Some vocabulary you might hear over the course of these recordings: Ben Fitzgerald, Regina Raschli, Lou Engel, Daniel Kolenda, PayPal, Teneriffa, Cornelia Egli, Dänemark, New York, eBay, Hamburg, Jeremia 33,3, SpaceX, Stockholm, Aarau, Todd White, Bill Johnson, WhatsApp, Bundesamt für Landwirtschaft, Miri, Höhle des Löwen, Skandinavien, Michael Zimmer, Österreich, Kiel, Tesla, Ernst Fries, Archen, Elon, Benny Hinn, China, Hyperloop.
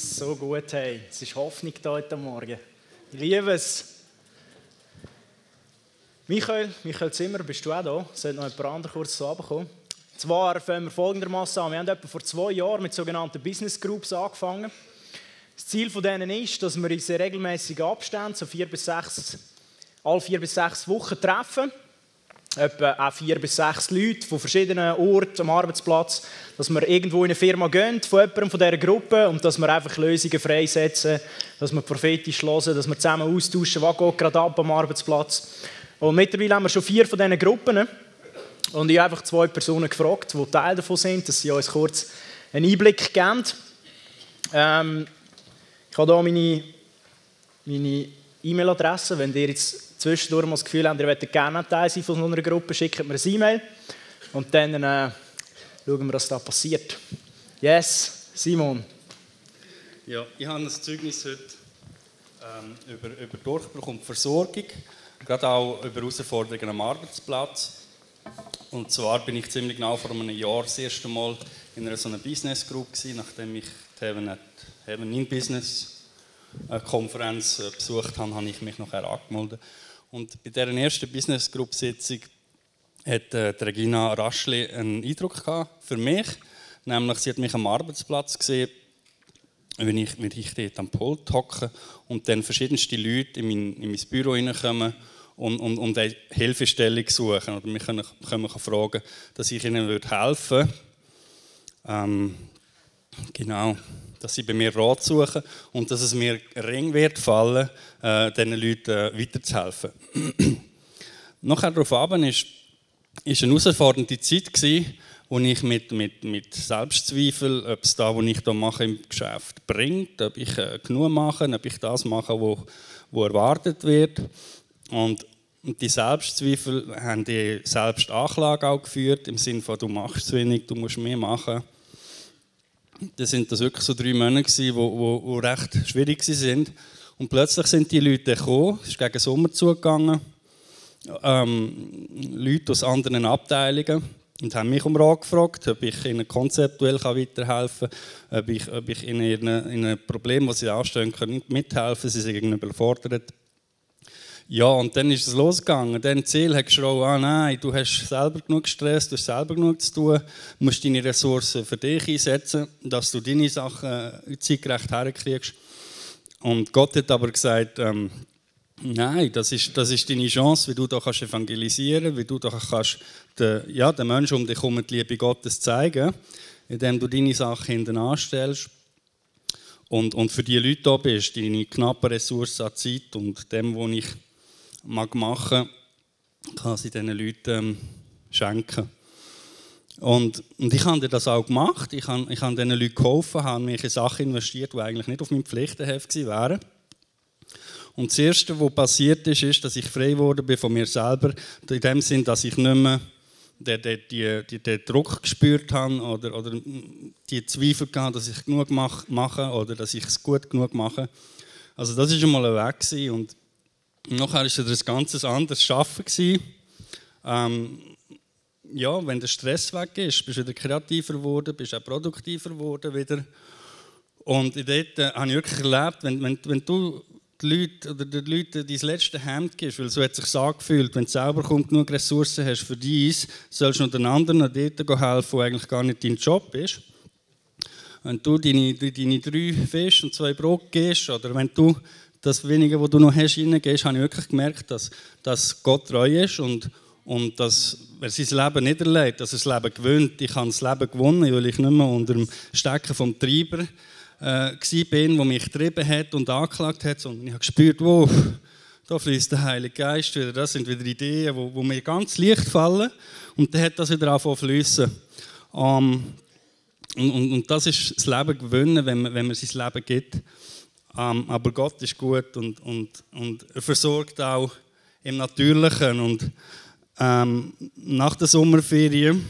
So gut, hey. Es ist Hoffnung da heute Morgen. Ich liebe es. Michael Zimmer, bist du auch da? Sollte noch jemand anderes kurz zu Abend kommen. Zwar fangen wir folgendermaßen an. Wir haben etwa vor 2 Jahren mit sogenannten Business Groups angefangen. Das Ziel von denen ist, dass wir uns in regelmäßigen Abständen, so 4 bis 6, alle 4 bis 6 Wochen treffen. Etwa auch 4 bis 6 Leute von verschiedenen Orten am Arbeitsplatz, dass wir irgendwo in eine Firma gehen, von jemandem von dieser Gruppe, und dass wir einfach Lösungen freisetzen, dass wir prophetisch hören, dass wir zusammen austauschen, was geht gerade ab am Arbeitsplatz. Und mittlerweile haben wir schon 4 von diesen Gruppen. Und ich habe einfach 2 Personen gefragt, die Teil davon sind, dass sie uns kurz einen Einblick geben. Ich habe hier meine E-Mail-Adresse, wenn ihr jetzt zwischendurch mal das Gefühl haben, ihr wollt gerne Teil sein von so einer Gruppe, schickt mir eine E-Mail und dann schauen wir, was da passiert. Yes, Simon. Ja, ich habe ein Zeugnis heute über Durchbruch und Versorgung, gerade auch über Herausforderungen am Arbeitsplatz. Und zwar bin ich ziemlich genau vor einem Jahr das erste Mal in einer so einer Business Group gewesen, nachdem ich die Heaven in Business Konferenz besucht habe, habe ich mich nachher angemeldet. Und bei dieser ersten Business Group Sitzung hat Regina Raschli einen Eindruck gehabt für mich, nämlich sie hat mich am Arbeitsplatz gesehen, wenn ich dort am Pult hocke und dann verschiedenste Leute in mein Büro reinkommen und eine Hilfestellung suchen oder mich können fragen, dass ich ihnen helfen würde. Genau, dass sie bei mir Rat suchen und dass es mir gering wird fallen, diesen Leuten weiterzuhelfen. Nachher darauf abend war eine herausfordernde Zeit gewesen, wo ich mit Selbstzweifeln, ob es das, was ich hier mache, im Geschäft bringt, ob ich genug mache, ob ich das mache, was erwartet wird. Und die Selbstzweifel haben die Selbstanklage auch geführt, im Sinne von, du machst zu wenig, du musst mehr machen. Das waren wirklich so 3 Monate, die recht schwierig waren. Und plötzlich sind die Leute gekommen, es ist gegen den Sommer zugegangen, Leute aus anderen Abteilungen, und haben mich um Rat gefragt, ob ich ihnen konzeptuell weiterhelfen kann, ob ich ihnen in einem Problem, das sie anstehen können, mithelfen können, sie sind überfordert. Ja, und dann ist es losgegangen. Dann Ziel hat geschrien, nein, du hast selber genug Stress, du hast selber genug zu tun, du musst deine Ressourcen für dich einsetzen, dass du deine Sachen zeitgerecht herkriegst. Und Gott hat aber gesagt, nein, das ist deine Chance, wie du da kannst evangelisieren, wie du da kannst den Menschen um dich herum die Liebe Gottes zeigen, indem du deine Sachen hinten anstellst. Und für die Leute da bist, deine knappe Ressourcen an Zeit und dem, was ich machen mag, kann sie diesen Leuten schenken. Und ich habe das auch gemacht. Ich habe diesen Leuten geholfen, habe mich in Sachen investiert, die eigentlich nicht auf meinem Pflichtenheft gewesen wären. Und das Erste, was passiert ist, dass ich frei geworden bin von mir selber, in dem Sinn, dass ich nicht mehr den Druck gespürt habe oder die Zweifel gehabt, dass ich genug mache oder dass ich es gut genug mache. Also das war einmal ein Weg gewesen. Und nachher war es ein ganz anderes Arbeiten. Wenn der Stress weg ist, bist du wieder kreativer geworden, bist auch produktiver geworden wieder. Und dort habe ich wirklich erlebt, wenn du den Leuten dein letztes Hemd gibst, weil so hat es sich angefühlt, wenn du selber genug Ressourcen hast für dies, sollst du den anderen an dort helfen, wo eigentlich gar nicht dein Job ist. Wenn du deine 3 Fisch und 2 Brot gibst, oder wenn du das Wenige, was du noch hast, reingehst, habe ich wirklich gemerkt, dass Gott treu ist und dass er sein Leben nicht erlebt, dass er das Leben gewöhnt. Ich habe das Leben gewonnen, weil ich nicht mehr unter dem Stecken vom Treiber war, der mich getrieben hat und angeklagt hat, sondern ich habe gespürt, wow, da fließt der Heilige Geist wieder, das sind wieder Ideen, die mir ganz leicht fallen, und dann hat das wieder angefangen zu fließen. Und das ist das Leben gewöhnen, wenn man sein Leben gibt. Aber Gott ist gut und er versorgt auch im Natürlichen. Und nach der Sommerferien,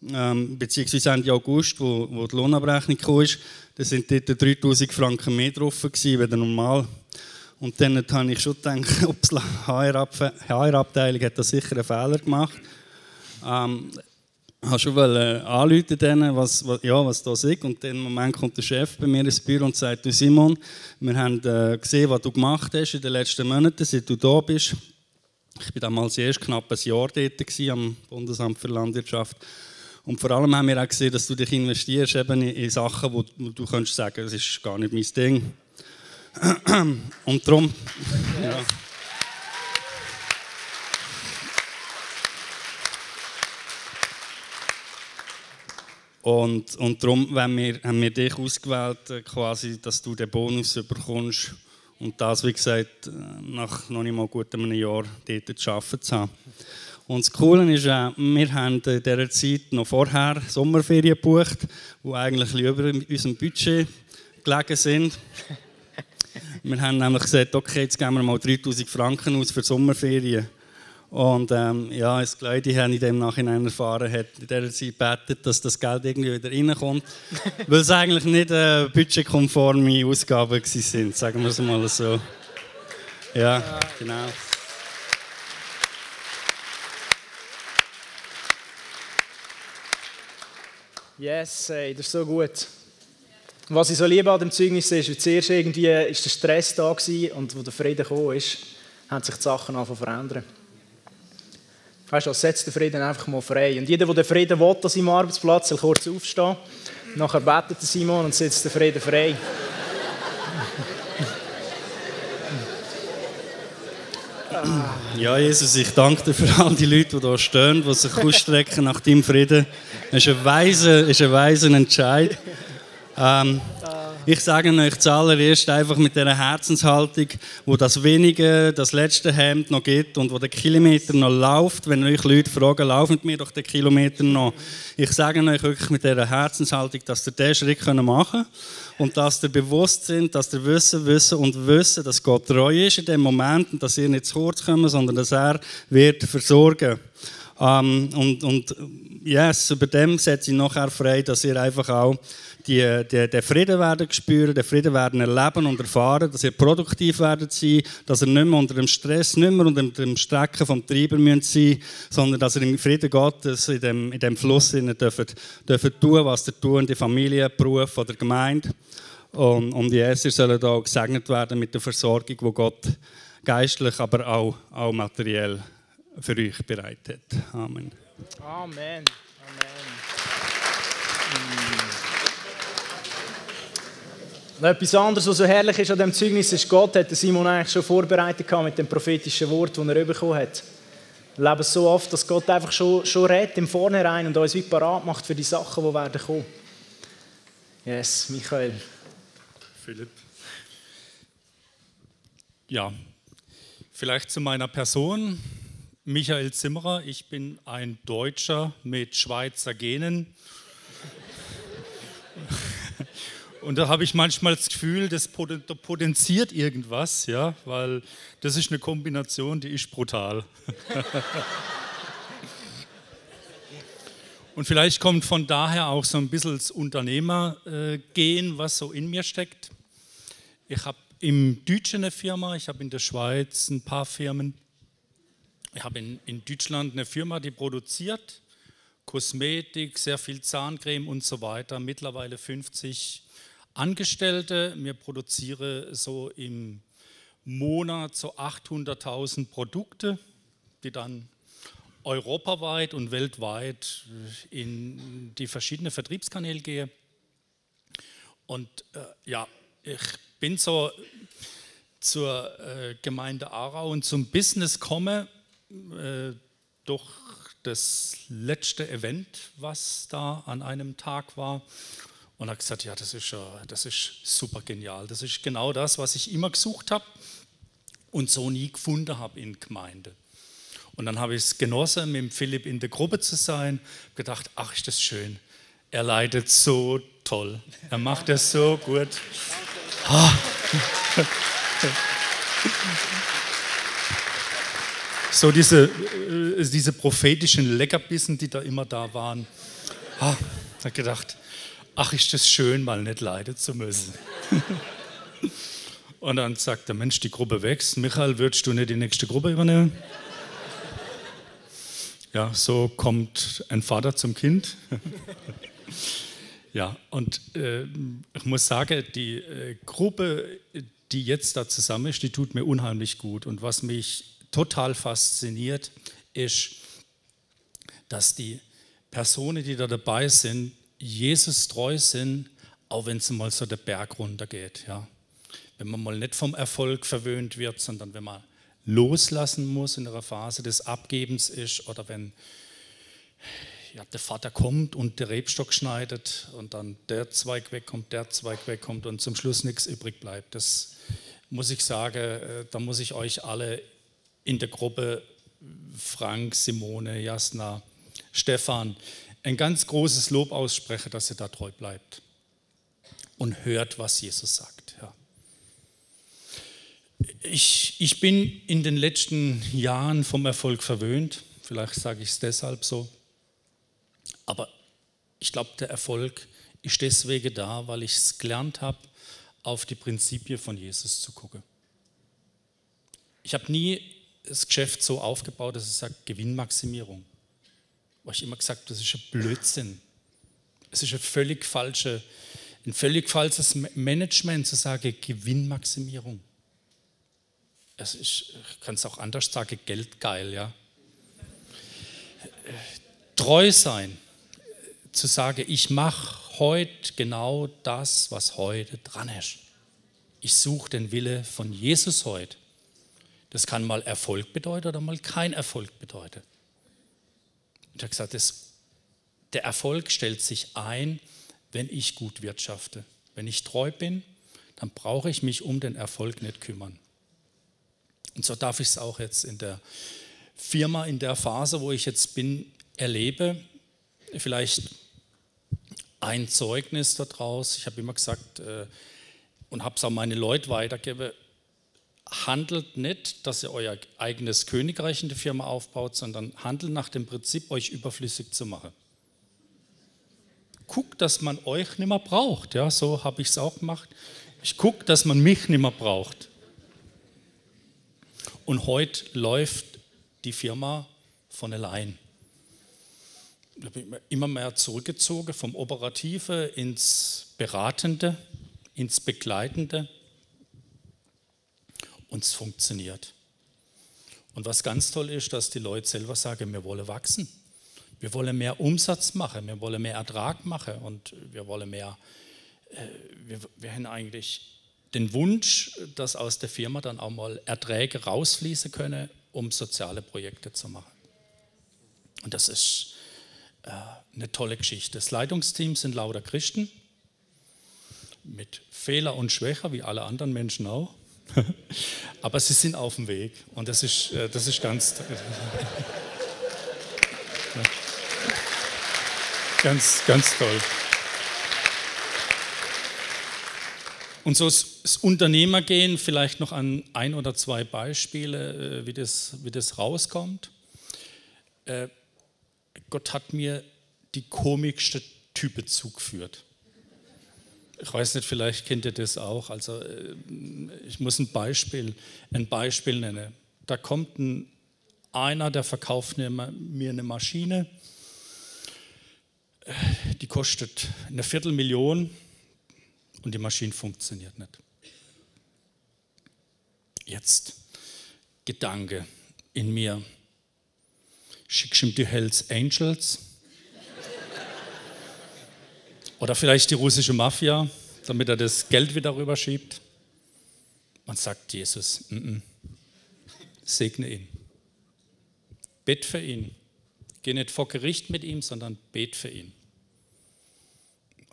beziehungsweise Ende August, wo die Lohnabrechnung kam, da waren dort 3000 Franken mehr drauf gewesen, als normal. Und dann habe ich schon gedacht, ups, die HR-Abteilung hat da sicher einen Fehler gemacht. habe schon anrufen denen, was da ist. Und in dem Moment kommt der Chef bei mir ins Büro und sagt, du Simon, wir haben gesehen, was du gemacht hast in den letzten Monaten, seit du da bist. Ich war damals erst knapp ein Jahr dort am Bundesamt für Landwirtschaft. Und vor allem haben wir auch gesehen, dass du dich investierst eben in Sachen, wo du könntest sagen, das ist gar nicht mein Ding. Und darum... Ja. Und darum haben wir dich ausgewählt, quasi, dass du den Bonus bekommst. Und das, wie gesagt, nach noch nicht mal gut einem Jahr dort zu arbeiten zu haben. Und das Coole ist auch, wir haben in dieser Zeit noch vorher Sommerferien gebucht, die eigentlich über unserem Budget gelegen sind. Wir haben nämlich gesagt, okay, jetzt geben wir mal 3000 Franken aus für Sommerferien. Und ja, das Glöde habe ich im Nachhinein erfahren, hat in dieser Zeit gebetet, dass das Geld irgendwie wieder reinkommt, weil es eigentlich nicht budgetkonforme Ausgaben waren, sagen wir es mal so. Ja, genau. Yes, ey, das ist so gut. Was ich so liebe an dem Zeugnis ist, wie zuerst irgendwie ist der Stress da gewesen und wo der Frieden gekommen ist, haben sich die Sachen einfach verändert. Weißt du, setzt den Frieden einfach mal frei. Und jeder, der den Frieden will an seinem Arbeitsplatz, soll kurz aufstehen. Nachher betet Simon und setzt den Frieden frei. Ja, Jesus, ich danke dir für all die Leute, die hier stehen, die sich ausstrecken nach deinem Frieden. Das ist ein weiser Entscheid. Ich sage euch zuallererst einfach mit dieser Herzenshaltung, wo das Wenige, das letzte Hemd noch gibt und wo der Kilometer noch läuft. Wenn euch Leute fragen, laufen mit mir doch den Kilometer noch. Ich sage euch wirklich mit dieser Herzenshaltung, dass ihr diesen Schritt machen könnt und dass ihr bewusst sind, dass ihr wissen, dass Gott treu ist in dem Moment und dass ihr nicht zu kurz kommt, sondern dass er wird versorgen. Über dem setze ich nachher frei, dass ihr einfach auch den Frieden werden spüren, den Frieden werden erleben und erfahren, dass ihr produktiv werdet sein, dass ihr nicht mehr unter dem Stress, nicht mehr unter dem Strecken vom Treiber müsst sein, sondern dass ihr im Frieden Gottes in dem Fluss dürft tun, was ihr tun in der Familie, Beruf oder Gemeinde. Und yes, ihr sollt auch gesegnet werden mit der Versorgung, die Gott geistlich, aber auch materiell für euch bereitet. Amen. Amen. Und etwas anderes, was so herrlich ist an diesem Zeugnis, ist, Gott hat Simon eigentlich schon vorbereitet mit dem prophetischen Wort, das er bekommen hat. Wir leben so oft, dass Gott einfach schon redet im Vornherein und uns wie parat macht für die Sachen, die werden kommen. Yes, Michael. Philipp. Ja, vielleicht zu meiner Person. Michael Zimmerer, ich bin ein Deutscher mit Schweizer Genen. Und da habe ich manchmal das Gefühl, das potenziert irgendwas, ja, weil das ist eine Kombination, die ist brutal. Und vielleicht kommt von daher auch so ein bisschen das Unternehmergehen, was so in mir steckt. Ich habe im Deutschen eine Firma, ich habe in der Schweiz ein paar Firmen. Ich habe in Deutschland eine Firma, die produziert Kosmetik, sehr viel Zahncreme und so weiter. Mittlerweile 50 Angestellte. Wir produzieren so im Monat so 800.000 Produkte, die dann europaweit und weltweit in die verschiedenen Vertriebskanäle gehen. Und ich bin so zur Gemeinde Aarau und zum Business komme, durch das letzte Event, was da an einem Tag war, und habe gesagt, ja, das ist super genial, das ist genau das, was ich immer gesucht habe und so nie gefunden habe in Gemeinde. Und dann habe ich es genossen, mit Philipp in der Gruppe zu sein, gedacht, ach, ist das schön, er leitet so toll, er macht das so gut. Ah. So diese prophetischen Leckerbissen, die da immer da waren. Ah, ich habe gedacht, ach, ist das schön, mal nicht leiden zu müssen. Und dann sagt der Mensch, die Gruppe wächst. Michael, würdest du nicht die nächste Gruppe übernehmen? Ja, so kommt ein Vater zum Kind. Ja, und ich muss sagen, die Gruppe, die jetzt da zusammen ist, die tut mir unheimlich gut. Und was mich total fasziniert, ist, dass die Personen, die da dabei sind, Jesus treu sind, auch wenn es mal so der Berg runtergeht. Ja. Wenn man mal nicht vom Erfolg verwöhnt wird, sondern wenn man loslassen muss, in einer Phase des Abgebens ist, oder wenn ja, der Vater kommt und der Rebstock schneidet und dann der Zweig wegkommt und zum Schluss nichts übrig bleibt. Das muss ich sagen, da muss ich euch alle in der Gruppe, Frank, Simone, Jasna, Stefan, ein ganz großes Lob aussprechen, dass ihr da treu bleibt und hört, was Jesus sagt. Ja. Ich bin in den letzten Jahren vom Erfolg verwöhnt, vielleicht sage ich es deshalb so, aber ich glaube, der Erfolg ist deswegen da, weil ich es gelernt habe, auf die Prinzipien von Jesus zu gucken. Ich habe nie das Geschäft so aufgebaut, dass ich sage, Gewinnmaximierung. Weil ich immer gesagt habe, das ist ein Blödsinn. Es ist ein völlig falsches Management, zu sagen, Gewinnmaximierung. Es ist, ich kann es auch anders sagen, geldgeil. Ja? Treu sein, zu sagen, ich mache heute genau das, was heute dran ist. Ich suche den Wille von Jesus heute. Das kann mal Erfolg bedeuten oder mal kein Erfolg bedeuten. Ich habe gesagt, der Erfolg stellt sich ein, wenn ich gut wirtschafte. Wenn ich treu bin, dann brauche ich mich um den Erfolg nicht kümmern. Und so darf ich es auch jetzt in der Firma, in der Phase, wo ich jetzt bin, erlebe. Vielleicht ein Zeugnis daraus. Ich habe immer gesagt und habe es an meine Leute weitergegeben, handelt nicht, dass ihr euer eigenes Königreich in der Firma aufbaut, sondern handelt nach dem Prinzip, euch überflüssig zu machen. Guckt, dass man euch nicht mehr braucht. Ja, so habe ich es auch gemacht. Ich gucke, dass man mich nicht mehr braucht. Und heute läuft die Firma von allein. Da bin ich immer mehr zurückgezogen vom Operative ins Beratende, ins Begleitende. Und es funktioniert. Und was ganz toll ist, dass die Leute selber sagen, wir wollen wachsen. Wir wollen mehr Umsatz machen, wir wollen mehr Ertrag machen und wir wollen mehr, wir haben eigentlich den Wunsch, dass aus der Firma dann auch mal Erträge rausfließen können, um soziale Projekte zu machen. Und das ist eine tolle Geschichte. Das Leitungsteam sind lauter Christen, mit Fehler und Schwächen, wie alle anderen Menschen auch. Aber sie sind auf dem Weg und das ist ganz, ganz, ganz toll. Und so das Unternehmergehen, vielleicht noch an ein oder zwei Beispiele, wie das rauskommt. Gott hat mir die komischsten Typen zugeführt. Ich weiß nicht, vielleicht kennt ihr das auch. Also ich muss ein Beispiel nennen. Da kommt einer, der verkauft mir eine Maschine, die kostet 250.000 und die Maschine funktioniert nicht. Jetzt Gedanke in mir. Schickst du ihm die Hells Angels? Oder vielleicht die russische Mafia, damit er das Geld wieder rüberschiebt. Man sagt Jesus, segne ihn. Bet für ihn. Geh nicht vor Gericht mit ihm, sondern bet für ihn.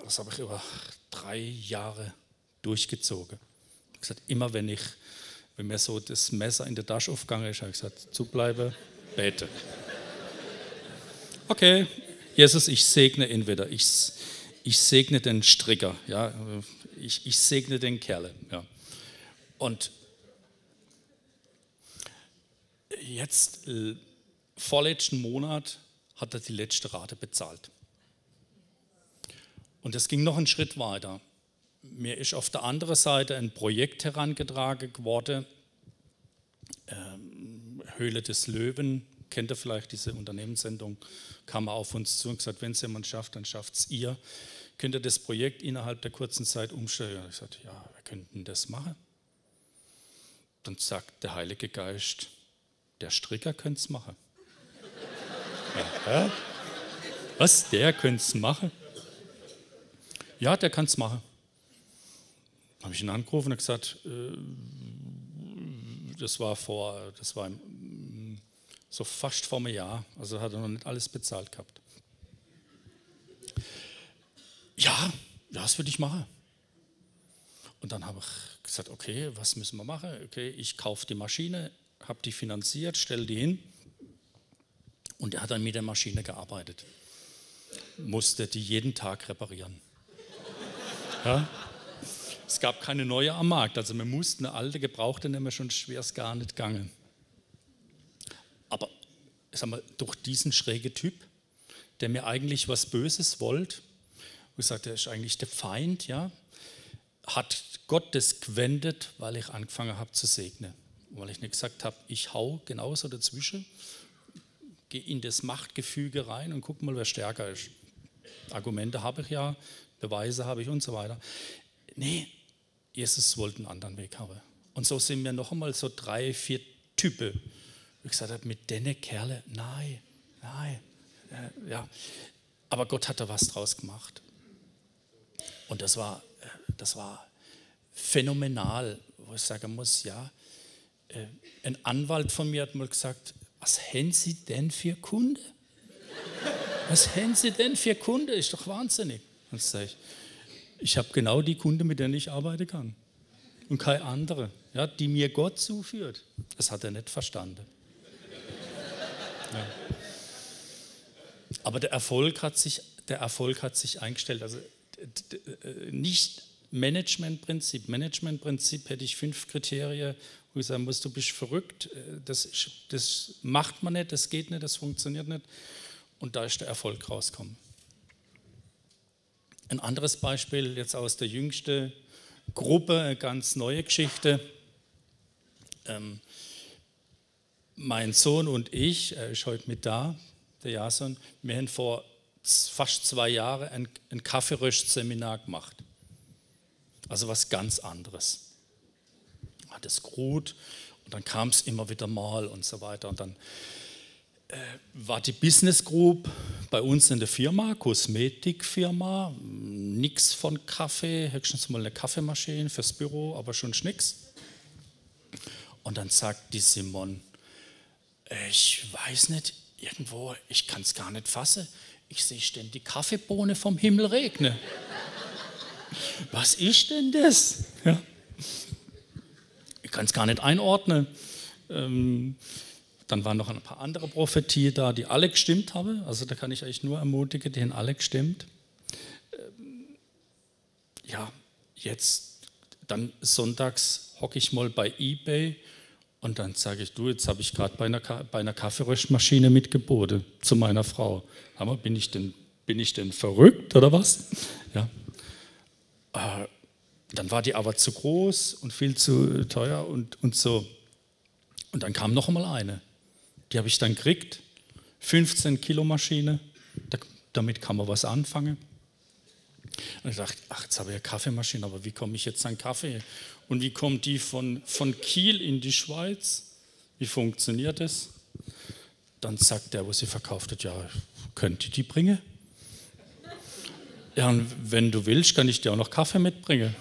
Das habe ich über 3 Jahre durchgezogen. Ich habe gesagt, immer wenn mir so das Messer in der Tasche aufgegangen ist, habe ich gesagt, zubleibe, bete. Okay, Jesus, ich segne ihn wieder. Ich segne den Stricker, ja. Ich segne den Kerl. Ja. Und jetzt, vorletzten Monat, hat er die letzte Rate bezahlt. Und es ging noch einen Schritt weiter. Mir ist auf der anderen Seite ein Projekt herangetragen worden, Höhle des Löwen, kennt ihr vielleicht diese Unternehmenssendung, kam er auf uns zu und gesagt, wenn es jemand schafft, dann schafft es ihr. Könnt ihr das Projekt innerhalb der kurzen Zeit umstellen? Und ich sagte, ja, wir könnten das machen. Dann sagt der Heilige Geist, der Stricker könnte es machen. Ja, was, der könnte es machen? Ja, der kann es machen. Habe ich ihn angerufen und gesagt, das war so fast vor einem Jahr, also hat er noch nicht alles bezahlt gehabt. Ja, das würde ich machen. Und dann habe ich gesagt, okay, was müssen wir machen? Okay, ich kaufe die Maschine, habe die finanziert, stelle die hin. Und er hat dann mit der Maschine gearbeitet. Musste die jeden Tag reparieren. Ja? Es gab keine neue am Markt, also wir mussten eine alte, gebrauchte nehmen, schon schwer ist gar nicht gegangen. Aber sag mal, durch diesen schrägen Typ, der mir eigentlich was Böses wollte, wo ich sagte, er ist eigentlich der Feind, ja, hat Gott das gewendet, weil ich angefangen habe zu segnen. Weil ich nicht gesagt habe, ich hau genauso dazwischen, gehe in das Machtgefüge rein und guck mal, wer stärker ist. Argumente habe ich ja, Beweise habe ich und so weiter. Nee, Jesus wollte einen anderen Weg haben. Und so sind mir noch einmal so 3, 4 Typen. Ich gesagt habe, mit denen Kerle, nein. Ja. Aber Gott hat da was draus gemacht. Und das war phänomenal, wo ich sagen muss, ja, ein Anwalt von mir hat mal gesagt, was haben Sie denn für Kunde? Was haben Sie denn für Kunde? Ist doch wahnsinnig. Und sage ich, ich habe genau die Kunden, mit denen ich arbeiten kann. Und keine andere, ja, die mir Gott zuführt. Das hat er nicht verstanden. Ja. Aber der Erfolg hat sich eingestellt. Also nicht Managementprinzip. Managementprinzip hätte ich 5 Kriterien, wo ich sagen muss, du bist verrückt, das macht man nicht, das geht nicht, das funktioniert nicht. Und da ist der Erfolg rausgekommen. Ein anderes Beispiel, jetzt aus der jüngsten Gruppe, eine ganz neue Geschichte. Mein Sohn und ich, er ist heute mit da, der Jason, wir haben vor fast 2 Jahren ein Kaffeerösch-Seminar gemacht. Also was ganz anderes. Hat es geruht und dann kam es immer wieder mal und so weiter. Und dann war die Business Group bei uns in der Firma, Kosmetikfirma, nichts von Kaffee, höchstens mal eine Kaffeemaschine fürs Büro, aber schon nichts. Und dann sagt die Simon, ich weiß nicht, irgendwo, ich kann es gar nicht fassen, ich sehe ständig die Kaffeebohne vom Himmel regnen. Was ist denn das? Ja. Ich kann es gar nicht einordnen. Dann waren noch ein paar andere Prophetien da, die alle gestimmt haben. Also da kann ich euch nur ermutigen, die haben alle gestimmt. Ja, jetzt, dann sonntags hocke ich mal bei eBay und dann sage ich, du, jetzt habe ich gerade bei einer Kaffeeröschmaschine mitgeboten zu meiner Frau. Aber bin ich denn verrückt oder was? Ja. Dann war die aber zu groß und viel zu teuer und so. Und dann kam noch einmal eine. Die habe ich dann gekriegt, 15 Kilo Maschine, damit kann man was anfangen. Und ich dachte, ach, jetzt habe ich eine Kaffeemaschine, aber wie komme ich jetzt an Kaffee? Und wie kommt die von Kiel in die Schweiz? Wie funktioniert das? Dann sagt der, wo sie verkauft hat, ja, könnt ihr die bringen? Ja, und wenn du willst, kann ich dir auch noch Kaffee mitbringen.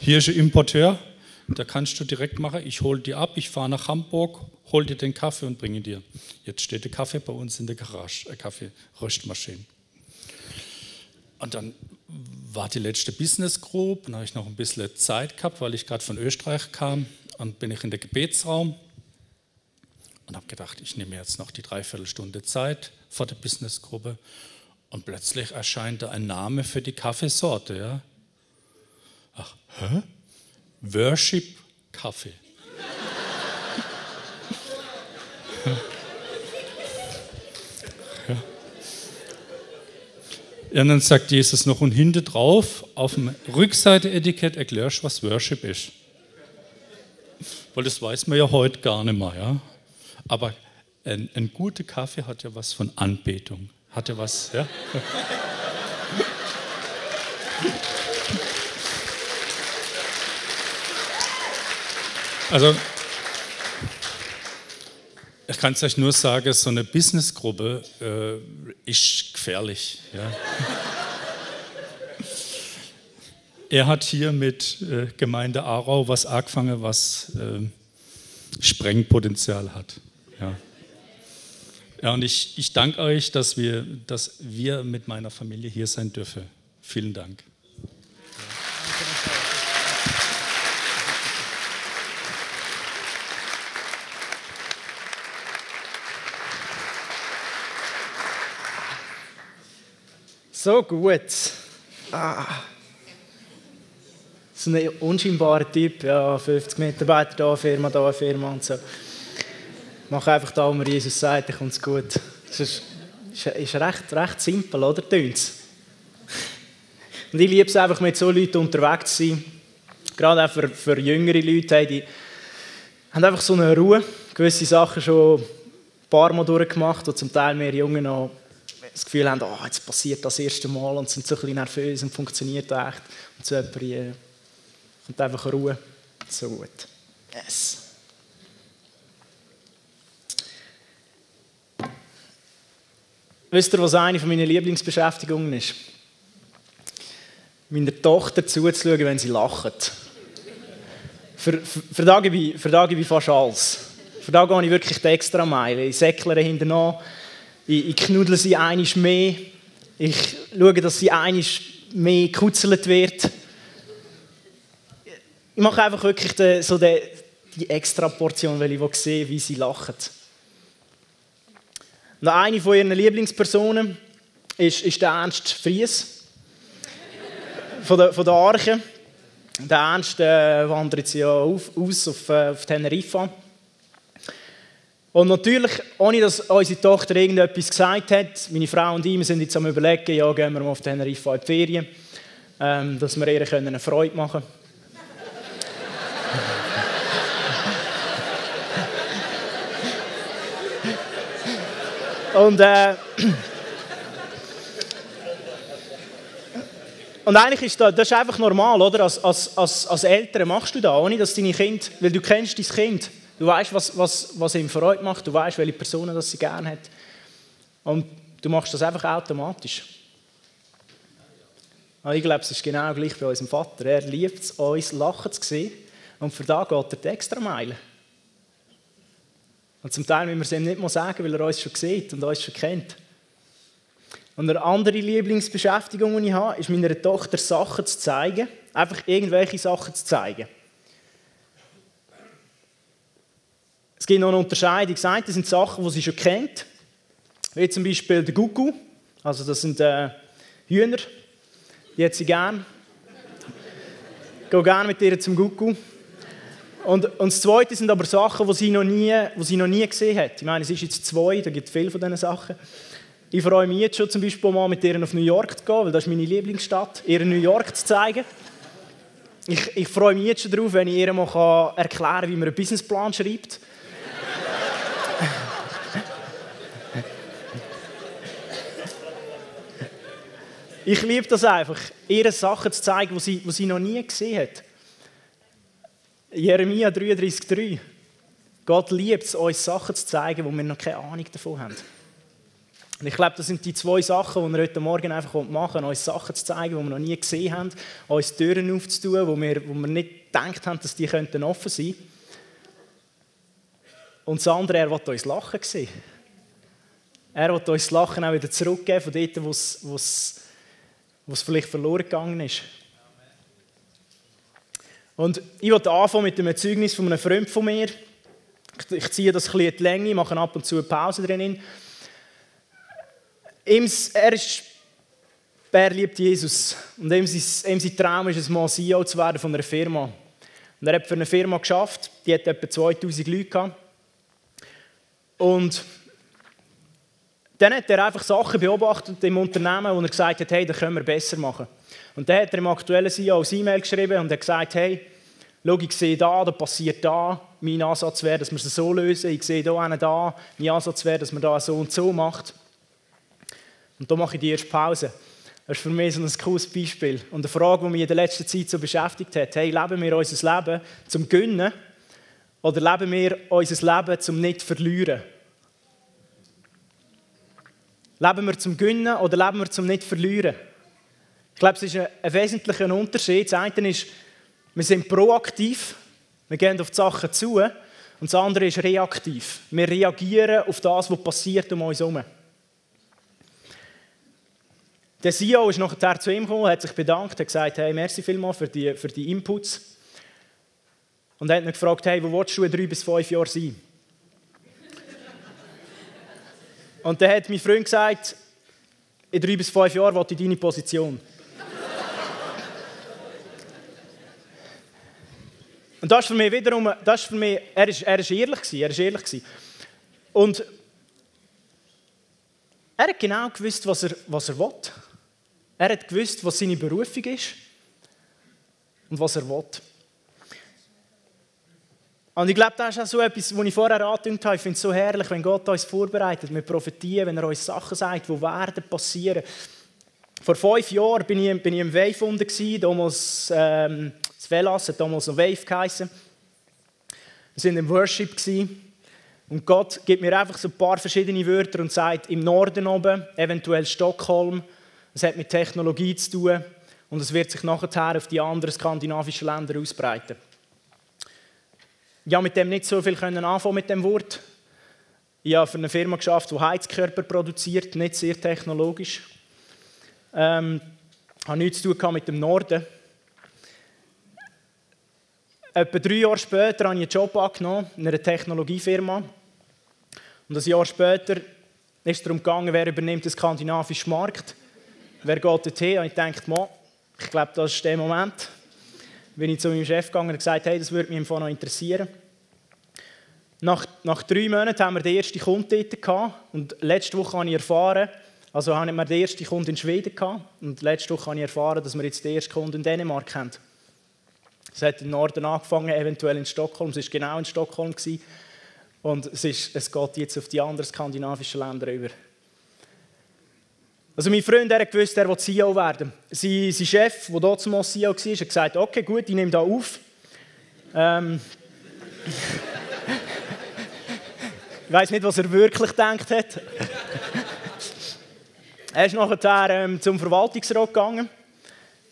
Hier ist ein Importeur, da kannst du direkt machen, ich hole die ab, ich fahre nach Hamburg, hol dir den Kaffee und bringe dir. Jetzt steht der Kaffee bei uns in der Garage, Kaffee-Röstmaschine. Und dann war die letzte Business Group, dann habe ich noch ein bisschen Zeit gehabt, weil ich gerade von Österreich kam, und bin ich in den Gebetsraum und habe gedacht, ich nehme jetzt noch die 3/4 Stunde Zeit vor der Business Gruppe, und plötzlich erscheint da ein Name für die Kaffeesorte, ja. Ach, hä? Worship Kaffee. Ja. Ja, und dann sagt Jesus noch, und hinten drauf, auf dem Rückseite-Etikett erklärst du, was Worship ist. Weil das weiß man ja heute gar nicht mehr. Ja? Aber ein guter Kaffee hat ja was von Anbetung. Hat ja was, ja? Also, ich kann es euch nur sagen, so eine Businessgruppe ist gefährlich. Ja. Er hat hier mit Gemeinde Aarau was angefangen, was Sprengpotenzial hat. Ja. Ja, und ich danke euch, dass wir mit meiner Familie hier sein dürfen. Vielen Dank. So gut. Ah. So ein unscheinbarer Typ, ja, 50 Mitarbeiter, da eine Firma und so. Mach einfach da, wo Jesus sagt, dann kommt es gut. Das ist recht simpel, oder? Tönt's? Und ich liebe es einfach, mit so Leuten unterwegs zu sein. Gerade auch für jüngere Leute, hey, die haben einfach so eine Ruhe. Gewisse Sachen schon ein paar Mal durchgemacht, und zum Teil mehr Jungen noch das Gefühl haben, oh, jetzt passiert das erste Mal und sind so ein bisschen nervös und funktioniert echt. Und so jemand kommt einfach in Ruhe. So gut. Yes. Wisst ihr, was eine meiner Lieblingsbeschäftigungen ist? Meiner Tochter zuzuschauen, wenn sie lacht. Für da gebe ich fast alles. Für da gehe ich wirklich die extra Meile. Ich säckle hinterher. Ich knuddle sie einisch mehr. Ich schaue, dass sie einisch mehr gekutzelt wird. Ich mache einfach wirklich die extra Portion, weil ich sehe, wie sie lachen. Und eine von ihren Lieblingspersonen ist der Ernst Fries von der Archen. Der Ernst wandert jetzt ja aus auf Teneriffa. Und natürlich, ohne dass unsere Tochter irgendetwas gesagt hat, meine Frau und ich sind jetzt am Überlegen, ja, gehen wir mal auf Teneriffa in die Ferien, dass wir ihr eine Freude machen können. Und eigentlich ist das ist einfach normal, oder? Als Eltern machst du das, ohne dass deine Kinder, weil du kennst dein Kind. Du weißt, was ihm Freude macht, du weißt, welche Personen das sie gerne hat. Und du machst das einfach automatisch. Und ich glaube, es ist genau gleich bei unserem Vater. Er liebt es, uns lachen zu sehen. Und für das geht er die extra Meile. Und zum Teil müssen wir es ihm nicht mal sagen, weil er uns schon sieht und uns schon kennt. Und eine andere Lieblingsbeschäftigung, die ich habe, ist meiner Tochter Sachen zu zeigen. Einfach irgendwelche Sachen zu zeigen. Es gibt noch eine Unterscheidung. Das eine sind Sachen, die sie schon kennt. Wie zum Beispiel der Gugu. Also das sind Hühner. Die hat sie gern. Ich gehe gerne mit ihr zum Gugu. Und das Zweite sind aber Sachen, die sie noch nie gesehen hat. Ich meine, es ist jetzt 2, da gibt es viele von diesen Sachen. Ich freue mich jetzt schon zum Beispiel mal mit ihr auf New York zu gehen, weil das ist meine Lieblingsstadt, ihr New York zu zeigen. Ich freue mich jetzt schon darauf, wenn ich ihr mal erklären kann, wie man einen Businessplan schreibt. Ich liebe das einfach, ihr Sachen zu zeigen, die sie noch nie gesehen hat. Jeremia 33,3. Gott liebt es, uns Sachen zu zeigen, wo wir noch keine Ahnung davon haben. Und ich glaube, das sind die 2 Sachen, die wir heute Morgen einfach machen wollen. Uns Sachen zu zeigen, die wir noch nie gesehen haben. Uns Türen aufzutun, wo wir nicht gedacht haben, dass die könnten offen sein könnten. Und das andere, er will uns lachen sehen. Er will uns Lachen auch wieder zurückgeben, von dort, wo es vielleicht verloren gegangen ist. Und ich will anfangen mit dem Erzeugnis von einem Freund von mir. Ich ziehe das ein bisschen in die Länge, mache ab und zu eine Pause drin. Er liebt Jesus. Und sein Traum ist es, mal CEO zu werden von einer Firma. Und er hat für eine Firma geschafft, die hat etwa 2000 Leute gehabt. Und dann hat er einfach Sachen beobachtet im Unternehmen, wo er gesagt hat, hey, das können wir besser machen. Und dann hat er im aktuellen CEO eine E-Mail geschrieben und hat gesagt, hey, schau, ich sehe da passiert da, mein Ansatz wäre, dass wir es so lösen. Ich sehe hier einen da. Mein Ansatz wäre, dass man da so und so macht. Und da mache ich die erste Pause. Das ist für mich so ein cooles Beispiel. Und eine Frage, die mich in der letzten Zeit so beschäftigt hat. Hey, leben wir unser Leben zum Gönnen? Oder leben wir unser Leben zum nicht verlieren? Leben wir zum Gönnen oder leben wir zum nicht verlieren? Ich glaube, es ist ein wesentlicher Unterschied. Das eine ist, wir sind proaktiv, wir gehen auf die Sachen zu. Und das andere ist reaktiv. Wir reagieren auf das, was passiert um uns herum. Der CEO ist nachher zu ihm gekommen, hat sich bedankt, hat gesagt, hey, merci vielmals für die Inputs. Und hat ihn gefragt, hey, wo willst du in 3 bis 5 Jahren sein? Und dann hat mein Freund gesagt, in 3 bis 5 Jahren will ich deine Position. Und das ist für mich wiederum, er war ehrlich. Und er hat genau gewusst, was er will. Er hat gewusst, was seine Berufung ist und was er will. Und ich glaube, das ist auch so etwas, was ich vorher angedeutet habe. Ich finde es so herrlich, wenn Gott uns vorbereitet. Wir profitieren, wenn er uns Sachen sagt, die werden passieren. Vor 5 Jahren bin ich im Wave unten. Damals, das Velas hat damals noch Wave geheissen. Wir waren im Worship. Und Gott gibt mir einfach so ein paar verschiedene Wörter und sagt, im Norden oben, eventuell Stockholm, es hat mit Technologie zu tun und es wird sich nachher auf die anderen skandinavischen Länder ausbreiten. Ich konnte mit dem nicht so viel anfangen mit dem Wort. Ich habe für eine Firma gearbeitet, die Heizkörper produziert, nicht sehr technologisch. Ich hatte nichts zu tun mit dem Norden. Etwa 3 Jahre später habe ich einen Job angenommen in einer Technologiefirma. Und ein Jahr später ist es darum gegangen, wer übernimmt den skandinavischen Markt. Wer geht dorthin? Und ich dachte, ich glaube, das ist der Moment. Bin ich zu meinem Chef gegangen und gesagt, hey, das würde mich einfach noch interessieren. Nach 3 Monaten haben wir den ersten Kunden dort gehabt. Und letzte Woche habe ich erfahren, also haben wir den ersten Kunden in Schweden gehabt. Und letzte Woche habe ich erfahren, dass wir jetzt den ersten Kunden in Dänemark haben. Es hat im Norden angefangen, eventuell in Stockholm. Es war genau in Stockholm. Und es geht jetzt auf die anderen skandinavischen Länder über. Also mein Freund, der wusste, er will CEO werden. Sein Chef, der dort zum CEO war, hat gesagt, okay, gut, ich nehme da auf. Ich weiss nicht, was er wirklich gedacht hat. Er ist nachher zum Verwaltungsrat gegangen.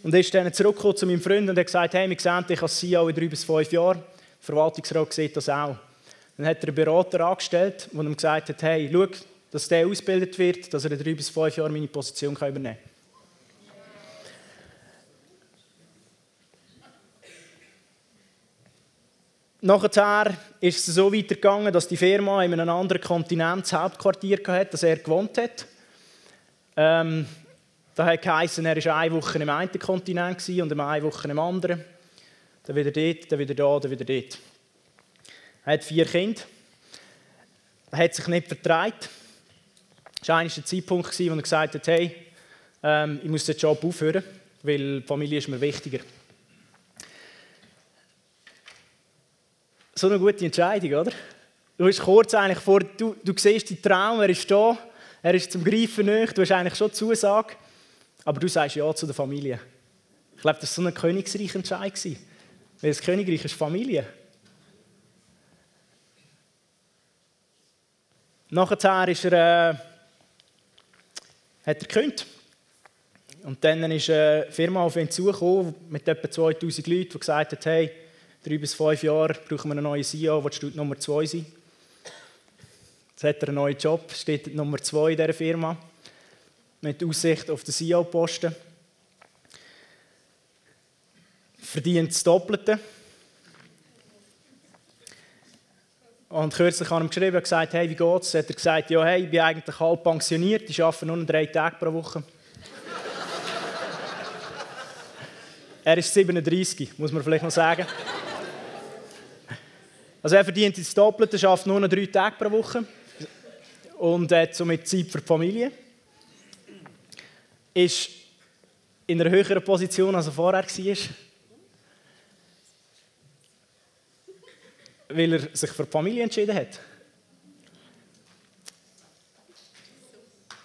Und er ist dann zurückgekommen zu meinem Freund und hat gesagt, hey, wir sehen dich als CEO in 3 bis 5 Jahren. Der Verwaltungsrat sieht das auch. Dann hat er einen Berater angestellt, der ihm gesagt hat, hey, schau, dass der ausgebildet wird, dass er in 3 bis 5 Jahren meine Position übernehmen kann. Nachher ist es so weitergegangen, dass die Firma in einem anderen Kontinent das Hauptquartier hatte, das er gewohnt hat. Da heisst, er war 1 Woche im einen Kontinent und 1 Woche im anderen. Dann wieder dort, dann wieder da, dann wieder dort. Er hat 4 Kinder. Er hat sich nicht vertreibt. Das war der Zeitpunkt, wo er gesagt hat, hey, ich muss den Job aufhören, weil die Familie ist mir wichtiger. So eine gute Entscheidung, oder? Du bist kurz eigentlich vor, du siehst den Traum, er ist da, er ist zum Greifen nahe, du hast eigentlich schon Zusage. Aber du sagst ja zu der Familie. Ich glaube, das war so ein Königreich-Entscheid. Weil das Königreich ist Familie. Nachher ist er, hat er gekündigt. Und dann ist eine Firma auf ihn zugekommen mit etwa 2000 Leuten, die gesagt haben, hey, 3 bis 5 Jahre brauchen wir einen neuen CEO, willst du Nummer 2 sein? Jetzt hat er einen neuen Job, steht Nummer 2 in dieser Firma. Mit Aussicht auf den CEO-Posten. Verdient das Doppelte. Und kürzlich hat er ihm geschrieben und gesagt, hey, wie geht's? Hat er gesagt, ja, hey, ich bin eigentlich halb pensioniert, ich arbeite nur 3 Tage pro Woche. Er ist 37, muss man vielleicht noch sagen. Also er verdient das Doppelte, arbeitet nur 3 Tage pro Woche und hat somit Zeit für die Familie. Ist in einer höheren Position, als er vorher war. weil er sich für die Familie entschieden hat.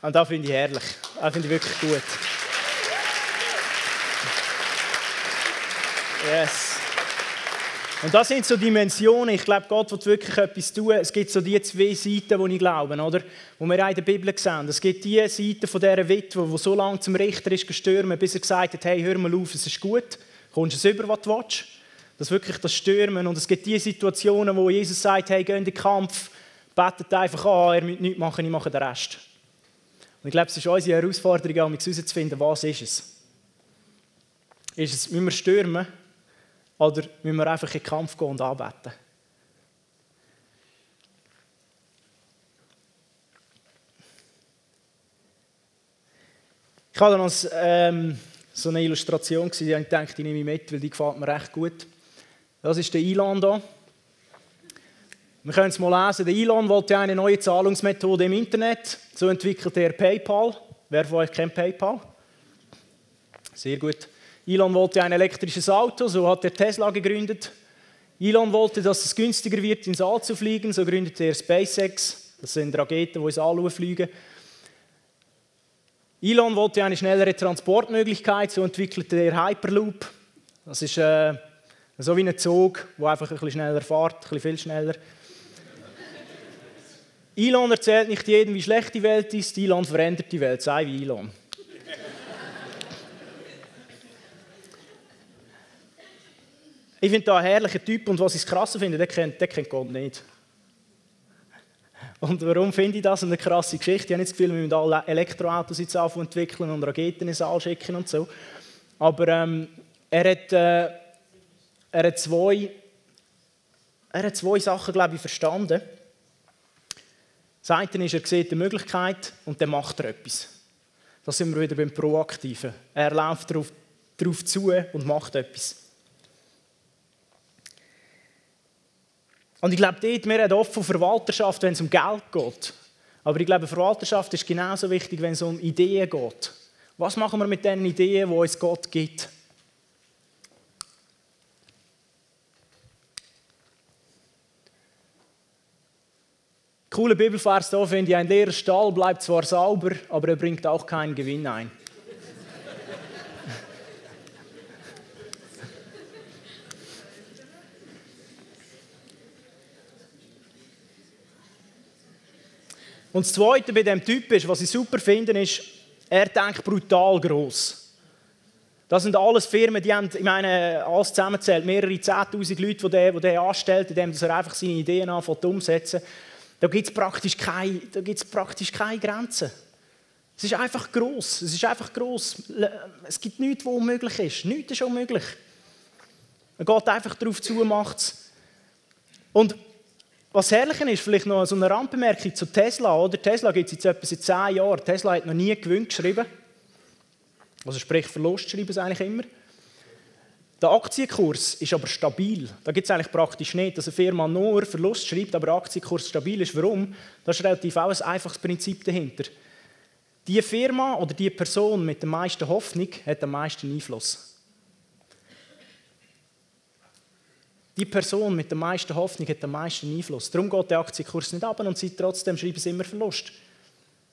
Und das finde ich herrlich. Das finde ich wirklich gut. Yes. Und das sind so Dimensionen. Ich glaube, Gott will wirklich etwas tun. Es gibt so die zwei Seiten, die ich glaube, oder? Die wir in der Bibel sehen. Es gibt die Seite von dieser Witwe, die so lange zum Richter ist gestürmt, bis er gesagt hat, hey, hör mal auf, es ist gut. Kommst du es über, was du willst? Das ist wirklich das Stürmen. Und es gibt die Situationen, wo Jesus sagt, hey, geh in den Kampf, betet einfach an, er müsst nichts machen, ich mache den Rest. Und ich glaube, es ist unsere Herausforderung, um herauszufinden, was ist es? Ist es, müssen wir stürmen? Oder müssen wir einfach in den Kampf gehen und anbeten? Ich habe dann als, so eine Illustration gewesen, die ich dachte, die nehme ich mit, weil die gefällt mir recht gut. Das ist der Elon hier. Wir können es mal lesen. Der Elon wollte eine neue Zahlungsmethode im Internet. So entwickelte er PayPal. Wer von euch kennt PayPal? Sehr gut. Elon wollte ein elektrisches Auto, so hat er Tesla gegründet. Elon wollte, dass es günstiger wird, ins All zu fliegen, so gründete er SpaceX. Das sind Raketen, die ins All fliegen. Elon wollte eine schnellere Transportmöglichkeit, so entwickelte er Hyperloop. Das ist so wie ein Zug, der einfach ein bisschen schneller fährt, ein bisschen viel schneller. Elon erzählt nicht jedem, wie schlecht die Welt ist, Elon verändert die Welt, sei wie Elon. Ich finde da einen herrlichen Typ und was ich krass finde, der kennt Gott nicht. Und warum finde ich das eine krasse Geschichte? Ich habe nicht das Gefühl, wir müssen alle Elektroautos jetzt entwickeln und Raketen ins All schicken und so. Aber er hat zwei Sachen, glaube ich, verstanden. Das eine ist, er sieht eine Möglichkeit und dann macht er etwas. Da sind wir wieder beim Proaktiven. Er läuft darauf zu und macht etwas. Und ich glaube, wir haben oft von Verwalterschaft, wenn es um Geld geht. Aber ich glaube, Verwalterschaft ist genauso wichtig, wenn es um Ideen geht. Was machen wir mit den Ideen, die uns Gott gibt? Coole Bibelvers hier finde ich, ein leerer Stall bleibt zwar sauber, aber er bringt auch keinen Gewinn ein. Und das Zweite bei diesem Typ ist, was ich super finde, ist, er denkt brutal gross. Das sind alles Firmen, die haben, ich meine, alles zusammenzählt, mehrere 10'000 Leute, die der anstellt, indem er einfach seine Ideen anfängt umzusetzen. Da gibt es praktisch keine Grenzen. Es ist einfach gross. Es ist einfach gross. Es gibt nichts, was unmöglich ist. Nichts ist unmöglich. Man geht einfach darauf zu, macht es. Und was herrlich ist, vielleicht noch so eine Randbemerkung zu Tesla. Oder? Tesla gibt es jetzt etwa seit 10 Jahren. Tesla hat noch nie Gewinn geschrieben. Also sprich Verlust schreiben sie eigentlich immer. Der Aktienkurs ist aber stabil. Da gibt es eigentlich praktisch nicht, dass eine Firma nur Verlust schreibt, aber der Aktienkurs stabil ist. Warum? Da ist relativ auch ein einfaches Prinzip dahinter. Die Firma oder die Person mit der meisten Hoffnung hat am meisten Einfluss. Die Person mit der meisten Hoffnung hat den meisten Einfluss. Darum geht der Aktienkurs nicht runter und sie trotzdem schreiben sie immer Verlust.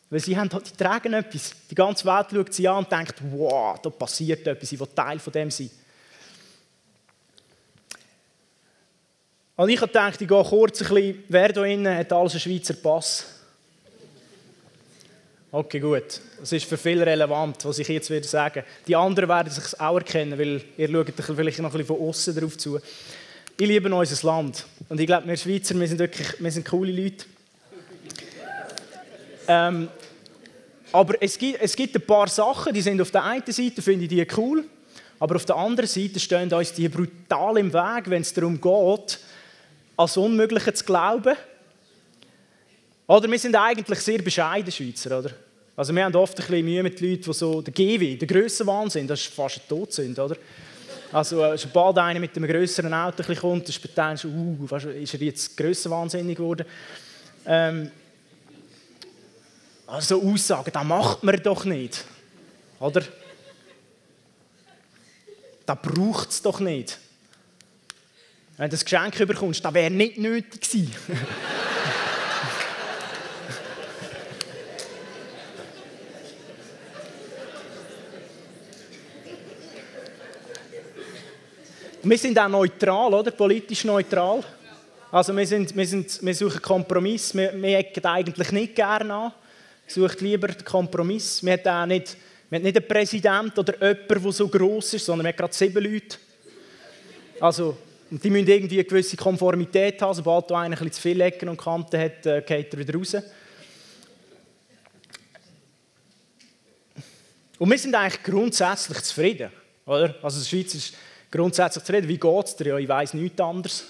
Weil sie haben, die tragen etwas. Die ganze Welt schaut sie an und denkt, wow, da passiert etwas, ich will Teil von dem sein. Und ich dachte, ich gehe kurz ein bisschen, wer da innen hat alles einen Schweizer Pass? Okay, gut. Das ist für viele relevant, was ich jetzt wieder sage. Die anderen werden sich auch erkennen, weil ihr schaut vielleicht noch ein bisschen von außen darauf zu. Ich liebe unser Land. Und ich glaube, wir Schweizer, wir sind coole Leute. Aber es gibt ein paar Sachen, die sind auf der einen Seite, finde ich die cool, aber auf der anderen Seite stehen uns die brutal im Weg, wenn es darum geht, als Unmögliche zu glauben. Oder wir sind eigentlich sehr bescheiden Schweizer, oder? Also wir haben oft ein bisschen Mühe mit Leuten, die so der GW, der Grössenwahnsinn, das ist fast ein Todsünd, oder? Also, sobald einer mit einem grösseren Auto kommt, dann denkst du, ist er jetzt grössenwahnsinnig geworden? Also Aussagen, das macht man doch nicht. Oder? Das braucht es doch nicht. Wenn du das Geschenk bekommst, das wäre nicht nötig gewesen. Wir sind auch neutral, oder? Politisch neutral. Also wir suchen Kompromiss. Wir ecken eigentlich nicht gerne an. Sucht lieber den Kompromiss. Wir haben nicht einen Präsidenten oder jemanden, der so gross ist, sondern wir haben gerade 7 Leute. Also, die müssen irgendwie eine gewisse Konformität haben. Sobald einer ein bisschen zu viele Ecken und Kanten hat, geht er wieder raus. Und wir sind eigentlich grundsätzlich zufrieden. Oder? Also, die Schweiz ist grundsätzlich zufrieden. Wie geht es dir? Ja, ich weiss nichts anderes.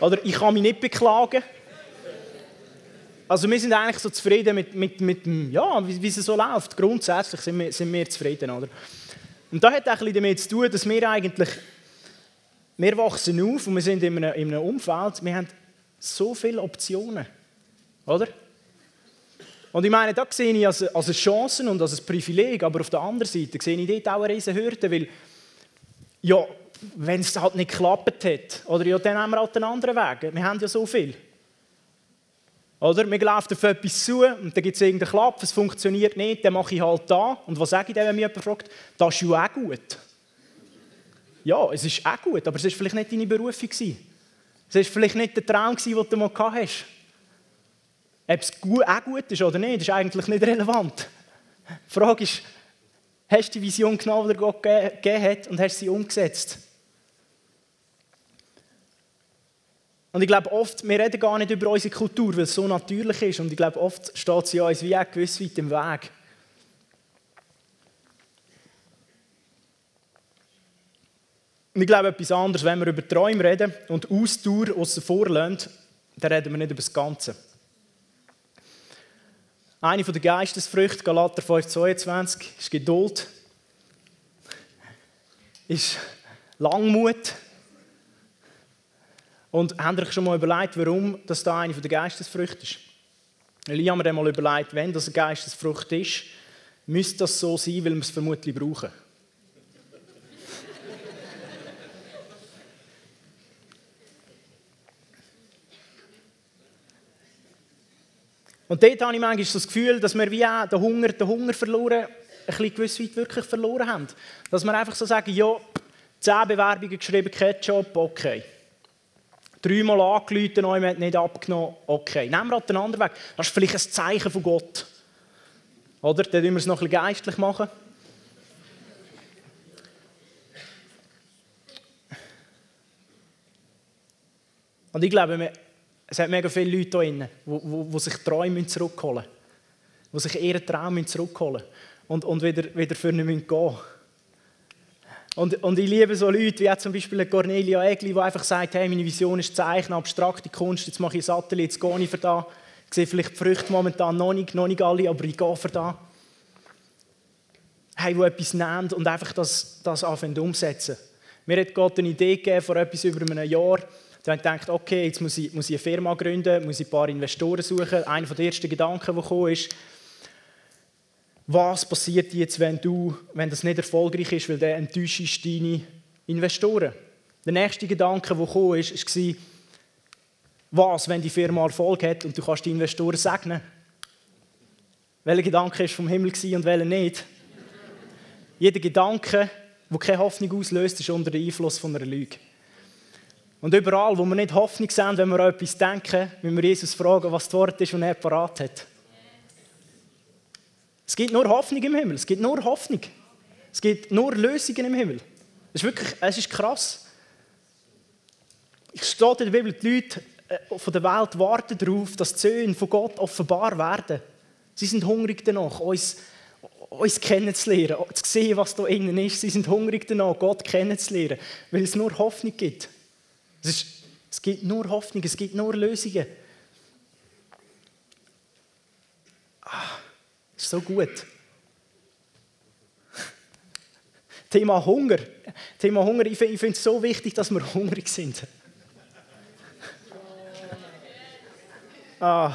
Oder ich kann mich nicht beklagen. Also wir sind eigentlich so zufrieden mit dem, ja, wie es so läuft. Grundsätzlich sind wir zufrieden. Oder? Und das hat auch ein bisschen damit zu tun, dass wir eigentlich, wir wachsen auf und wir sind in einem Umfeld, wir haben so viele Optionen. Oder? Und ich meine, das sehe ich als eine Chance und als ein Privileg, aber auf der anderen Seite sehe ich dort auch eine riesen Hürde, weil, ja, wenn es halt nicht geklappt hat. Oder ja, dann haben wir halt einen anderen Weg. Wir haben ja so viel. Oder? Wir laufen auf etwas zu und dann gibt es irgendeinen Klapp, es funktioniert nicht, dann mache ich halt da. Und was sage ich dann, wenn mich jemand fragt? Das ist ja auch gut. Ja, es ist auch gut, aber es war vielleicht nicht deine Berufung. Es war vielleicht nicht der Traum, den du mal gehabt hast. Ob es auch gut ist oder nicht, ist eigentlich nicht relevant. Die Frage ist, hast du die Vision genau, die dir Gott gegeben hat, und hast sie umgesetzt? Und ich glaube oft, wir reden gar nicht über unsere Kultur, weil es so natürlich ist. Und ich glaube oft steht sie uns wie auch gewiss weit im Weg. Und ich glaube etwas anderes, wenn wir über Träume reden und Ausdauer aussen vor lassen, dann reden wir nicht über das Ganze. Eine der Geistesfrüchte, Galater 5,22, ist Geduld, ist Langmut. Und habt ihr euch schon mal überlegt, warum das da eine der Geistesfrüchte ist? Ich habe mir dann mal überlegt, wenn das eine Geistesfrucht ist, müsste das so sein, weil wir es vermutlich brauchen. Und dort habe ich manchmal so das Gefühl, dass wir wie auch den Hunger verloren, ein bisschen gewiss weit wirklich verloren haben. Dass wir einfach so sagen, ja, 10 Bewerbungen geschrieben, Ketchup, okay. 3-mal angerufen, 9 hat nicht abgenommen, okay. Nehmen wir halt den anderen Weg. Das ist vielleicht ein Zeichen von Gott. Oder? Dann müssen wir es noch ein bisschen geistlich machen. Und ich glaube, es hat mega viele Leute hier drin, die sich Träume zurückholen müssen. Die sich ihren Traum zurückholen müssen. Und wieder für ihn gehen müssen. Und ich liebe so Leute wie zum Beispiel Cornelia Egli, die einfach sagt, hey, meine Vision ist Zeichnen, abstrakte Kunst, jetzt mache ich Satellit, jetzt gehe ich für da. Ich sehe vielleicht die Früchte momentan noch nicht alle, aber ich gehe für da. Hey, die etwas nehmen und einfach das anfangen umsetzen. Mir hat Gott eine Idee gegeben, vor etwas über einem Jahr. Dann denkt, okay, jetzt muss ich eine Firma gründen, muss ich ein paar Investoren suchen. Einer der ersten Gedanken, der gekommen ist, was passiert jetzt, wenn das nicht erfolgreich ist, weil dann enttäuschst du deine Investoren. Der nächste Gedanke, der gekommen ist, war, was, wenn die Firma Erfolg hat und du kannst die Investoren segnen? Welcher Gedanke war vom Himmel und welcher nicht? Jeder Gedanke, der keine Hoffnung auslöst, ist unter dem Einfluss von einer Lüge. Und überall, wo wir nicht Hoffnung sehen, wenn wir an etwas denken, müssen wir Jesus fragen, was das Wort ist und er parat hat. Es gibt nur Hoffnung im Himmel. Es gibt nur Hoffnung. Es gibt nur Lösungen im Himmel. Es ist krass. Es steht in der Bibel, die Leute von der Welt warten darauf, dass die Söhne von Gott offenbar werden. Sie sind hungrig danach, uns kennenzulernen, zu sehen, was da innen ist. Sie sind hungrig danach, Gott kennenzulernen, weil es nur Hoffnung gibt. Es gibt nur Hoffnung, es gibt nur Lösungen. Das ist so gut. Thema Hunger. Thema Hunger. Ich finde es so wichtig, dass wir hungrig sind. Ah.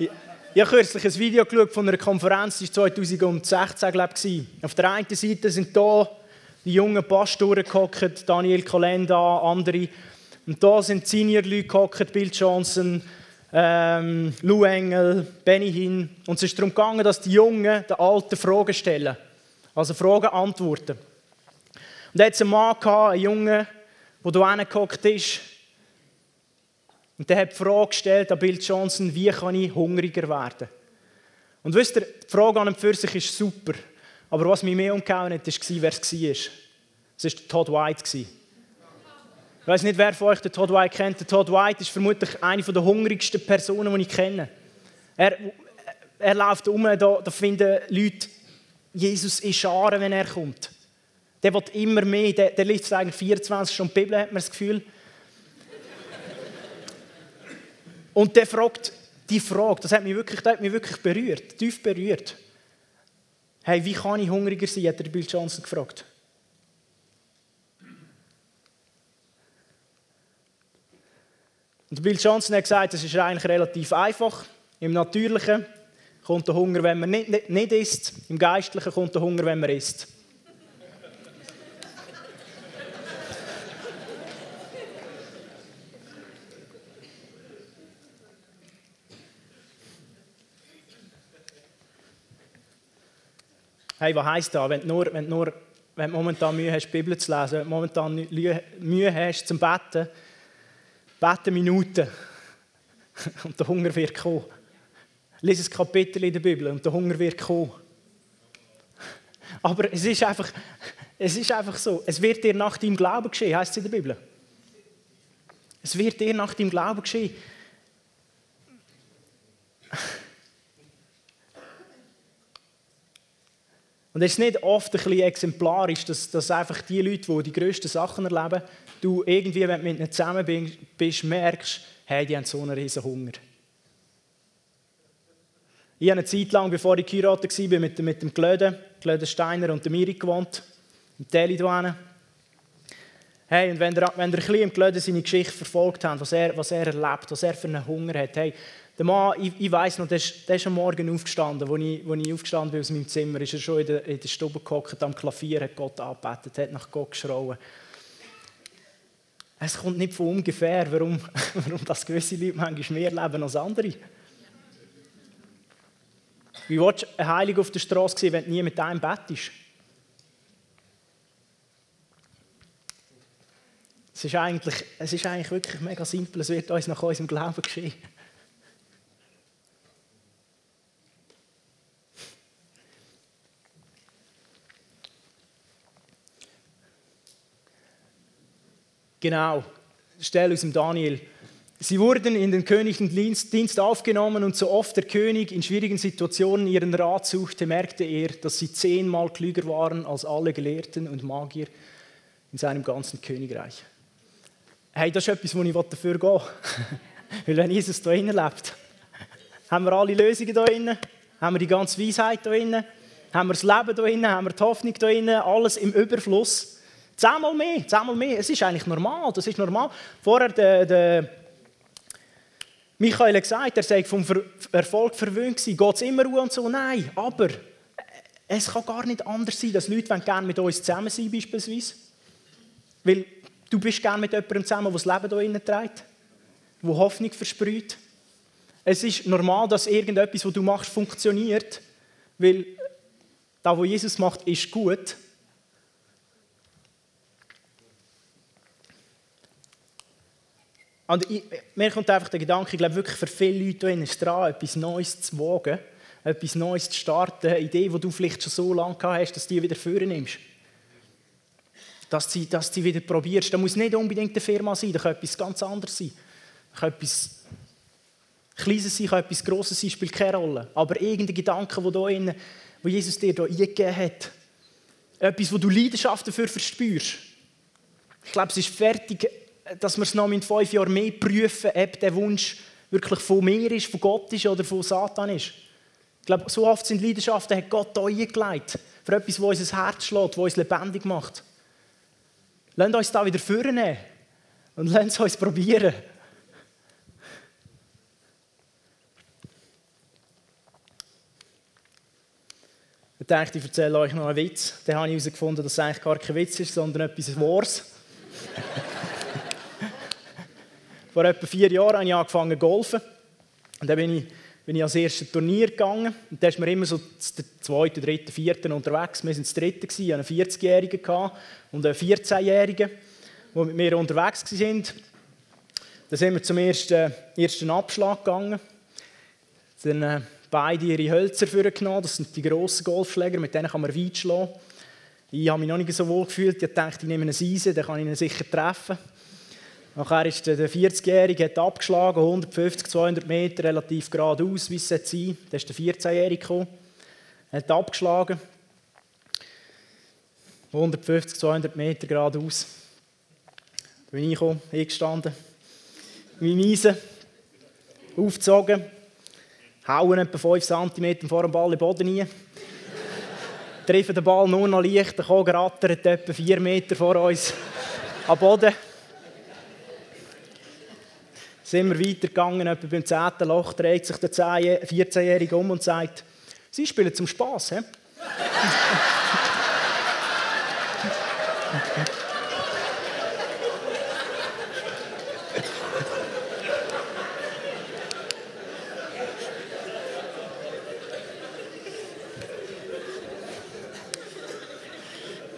Ich habe kürzlich ein Video geschaut von einer Konferenz, die 2016 war. Auf der einen Seite sind hier die jungen Pastoren gehockt, Daniel Kolenda, andere. Und da sind Senior-Leute gehockt, Bill Johnson, Lou Engel, Benny Hinn. Und es ist darum gegangen, dass die Jungen den Alten Fragen stellen. Also Fragen, Antworten. Und da hatte einen Mann, einen Jungen, der hier hingehockt ist. Und der hat die Frage gestellt an Bill Johnson, wie kann ich hungriger werden? Und wisst ihr, die Frage an und für sich ist super. Aber was mich mehr umgehauen hat, war, wer es war. Es war Todd White. Ich weiss nicht, wer von euch den Todd White kennt. Der Todd White ist vermutlich eine der hungrigsten Personen, die ich kenne. Er läuft um, da finden Leute, Jesus in Scharen, wenn er kommt. Der will immer mehr, der liest eigentlich 24 Stunden die Bibel, hat man das Gefühl. Und der fragt die Frage, das hat mich wirklich berührt, tief berührt. Hey, wie kann ich hungriger sein, hat der Bill Johnson gefragt. Und Bill Johnson hat gesagt, das ist eigentlich relativ einfach. Im Natürlichen kommt der Hunger, wenn man nicht isst. Im Geistlichen kommt der Hunger, wenn man isst. Hey, was heisst das? Wenn du momentan Mühe hast, die Bibel zu lesen, wenn du momentan Mühe hast, zum Beten, bete Minuten und der Hunger wird kommen. Lies ein Kapitel in der Bibel und der Hunger wird kommen. Aber es ist einfach so, es wird dir nach deinem Glauben geschehen, heisst es in der Bibel. Es wird dir nach deinem Glauben geschehen. Und es ist nicht oft ein bisschen exemplarisch, dass einfach die Leute, die die grössten Sachen erleben, du irgendwie, wenn du mit ihnen zusammen bist, merkst, hey, die haben so einen riesen Hunger. Ich habe eine Zeit lang, bevor ich geheiratet war, mit dem Glöde Steiner und der Miri gewohnt, im Teli hier. Hey, und wenn ihr ein bisschen im Glöde seine Geschichte verfolgt habt, was er erlebt, was er für einen Hunger hat, hey, der Mann, ich weiss noch, der ist am Morgen aufgestanden. Als ich aufgestanden bin aus meinem Zimmer, ist er schon in der Stube gehockt, am Klavier, hat Gott angebetet, hat nach Gott geschrauen. Es kommt nicht von ungefähr, warum das gewisse Leute manchmal mehr leben als andere. Wie willst du ein Heilig auf der Straße sehen, wenn du nie mit einem Bett bist? Es ist eigentlich wirklich mega simpel, es wird uns nach unserem Glauben geschehen. Genau, Stelle aus dem Daniel. Sie wurden in den königlichen Dienst aufgenommen und so oft der König in schwierigen Situationen ihren Rat suchte, merkte er, dass sie 10-mal klüger waren als alle Gelehrten und Magier in seinem ganzen Königreich. Hey, das ist etwas, wo ich dafür gehen will. Weil wenn Jesus hier drin lebt, haben wir alle Lösungen hier drin, haben wir die ganze Weisheit hier drin, haben wir das Leben hier drin, haben wir die Hoffnung hier drin, alles im Überfluss. 10-mal mehr. Es ist eigentlich normal. Das ist normal. Vorher der Michael hat gesagt, er sei vom Erfolg verwöhnt gewesen. Geht es immer um und so? Nein. Aber es kann gar nicht anders sein, dass Leute gerne mit uns zusammen sein beispielsweise. Weil du bist gerne mit jemandem zusammen, der das Leben hier innen trägt, der Hoffnung versprüht. Es ist normal, dass irgendetwas, was du machst, funktioniert. Weil das, was Jesus macht, ist gut. Und mir kommt einfach der Gedanke, ich glaube wirklich für viele Leute hier ist es dran, etwas Neues zu wagen, etwas Neues zu starten, eine Idee, die du vielleicht schon so lange gehabt hast, dass du die wieder vornimmst. Dass du wieder probierst. Da muss nicht unbedingt eine Firma sein, da kann etwas ganz anderes sein. Da kann etwas Kleines sein, kann etwas Grosses sein, spielt keine Rolle. Aber irgendein Gedanke, wo Jesus dir hier eingegeben hat, etwas, wo du Leidenschaft dafür verspürst. Ich glaube, es ist fertig, dass wir es noch in 5 Jahren mehr prüfen, ob der Wunsch wirklich von mir ist, von Gott ist oder von Satan ist. Ich glaube, so oft sind Leidenschaften, hat Gott da eingelegt. für etwas, das unser Herz schlägt, das uns lebendig macht. Lasst uns da wieder vornehmen und lasst es uns probieren. Ich dachte, ich erzähle euch noch einen Witz. Dann habe ich herausgefunden, dass es eigentlich gar kein Witz ist, sondern etwas Wahres. Vor etwa 4 Jahren habe ich angefangen zu golfen. Und dann bin ich ans erste Turnier gegangen. Und da ist man immer so zum 2., 3., 4. unterwegs. Wir waren das 3. Ich hatte einen 40-Jährigen und einen 14-Jährigen, die mit mir unterwegs waren. Dann sind wir zum ersten Abschlag gegangen. Dann, beide ihre Hölzer vorgenommen, das sind die grossen Golfschläger, mit denen kann man weit schlagen. Ich habe mich noch nicht so wohl gefühlt, ich dachte, ich nehme eine Eisen, dann kann ich ihn sicher treffen. Nachher ist der 40-Jährige hat abgeschlagen, 150, 200 Meter, relativ geradeaus, wie es sein sollte. Dann ist der 14-Jährige gekommen, hat abgeschlagen, 150, 200 Meter geradeaus. Da bin ich gekommen, hingestanden, mit dem Eisen, aufgezogen. Hauen etwa 5 cm vor dem Ball in den Boden hinein. Treffen den Ball nur noch leicht, der Kogel rattert etwa 4 Meter vor uns am Boden. Sind wir weitergegangen, etwa beim 10. Loch dreht sich der 14-Jährige um und sagt, «Sie spielen zum Spass, hä?»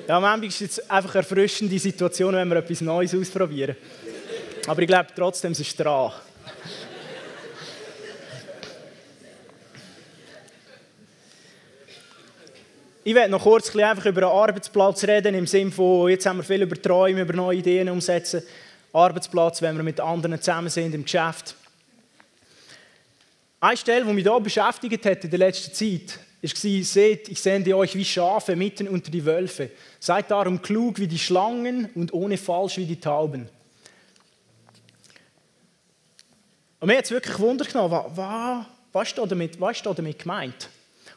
Ja, manchmal ist es einfach eine erfrischende Situation, wenn wir etwas Neues ausprobieren. Aber ich glaube trotzdem, es ist dran. Ich werde noch kurz einfach über den Arbeitsplatz reden, im Sinne von, jetzt haben wir viel über Träume, über neue Ideen umsetzen. Arbeitsplatz, wenn wir mit anderen zusammen sind im Geschäft. Eine Stelle, die mich hier beschäftigt hat in der letzten Zeit, war, seht, ich sende euch wie Schafe mitten unter die Wölfe. Seid darum klug wie die Schlangen und ohne Falsch wie die Tauben. Und mir hat es wirklich Wunder genommen, was ist damit gemeint?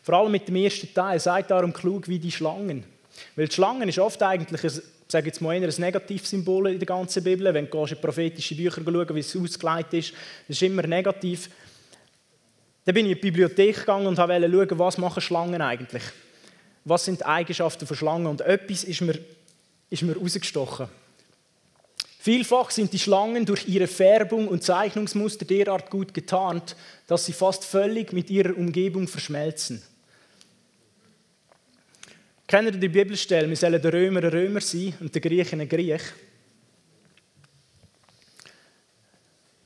Vor allem mit dem ersten Teil, seid darum klug wie die Schlangen. Weil die Schlangen ist oft eigentlich, ich sage jetzt mal, ein Negativsymbol in der ganzen Bibel. Wenn du in prophetische Bücher schaust, wie es ausgelegt ist, das ist immer negativ. Dann bin ich in die Bibliothek gegangen und wollte schauen, was Schlangen eigentlich machen. Was sind die Eigenschaften von Schlangen? Und etwas ist mir rausgestochen. Vielfach sind die Schlangen durch ihre Färbung und Zeichnungsmuster derart gut getarnt, dass sie fast völlig mit ihrer Umgebung verschmelzen. Kennt ihr die Bibelstelle? Wir sollen der Römer ein Römer sein und der Griechen ein Griech.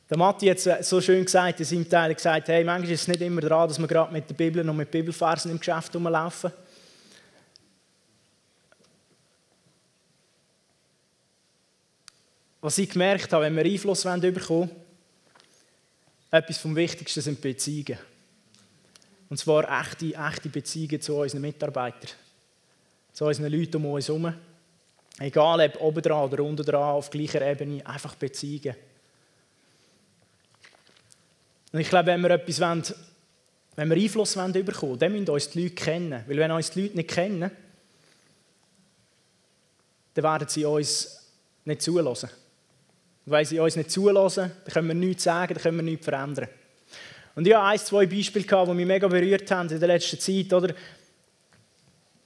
Der Matti hat es so schön gesagt, in seinem Teil gesagt, hey, manchmal ist es nicht immer dran, dass wir gerade mit der Bibel und mit Bibelversen im Geschäft rumlaufen. Was ich gemerkt habe, wenn wir Einfluss bekommen wollen, etwas vom Wichtigsten sind Beziehungen. Und zwar echte Beziehungen zu unseren Mitarbeitern, zu unseren Leuten um uns herum. Egal ob oben dran oder unten dran, auf gleicher Ebene, einfach Beziehungen. Und ich glaube, wenn wir Einfluss bekommen wollen, dann müssen uns die Leute kennen. Weil wenn uns die Leute nicht kennen, dann werden sie uns nicht zulassen. Und wenn sie uns nicht zulassen, dann können wir nichts sagen, dann können wir nichts verändern. Und ich hatte 1, 2 Beispiele, die mich mega berührt haben in der letzten Zeit. Oder?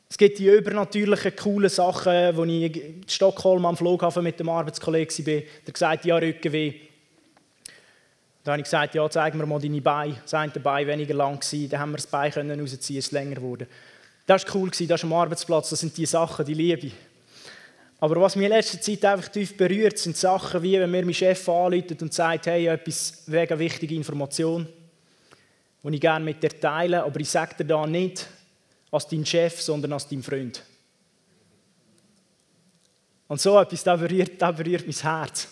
Es gibt die übernatürlichen, coolen Sachen, als ich in Stockholm am Flughafen mit dem Arbeitskollegen war. Der gesagt, ja, Rückenweh. Dann habe ich gesagt, ja, zeig mir mal deine Beine. Das eine Bein weniger lang gewesen, dann haben wir das Bein rausziehen, es länger wurde. Das war cool, das ist am Arbeitsplatz, das sind die Sachen, die Liebe. Aber was mich in letzter Zeit einfach tief berührt, sind Sachen wie, wenn mir mein Chef anruft und sagt, hey, etwas wegen wichtiger Information, die ich gerne mit dir teile, aber ich sage dir da nicht als dein Chef, sondern als dein Freund. Und so etwas, das berührt mein Herz.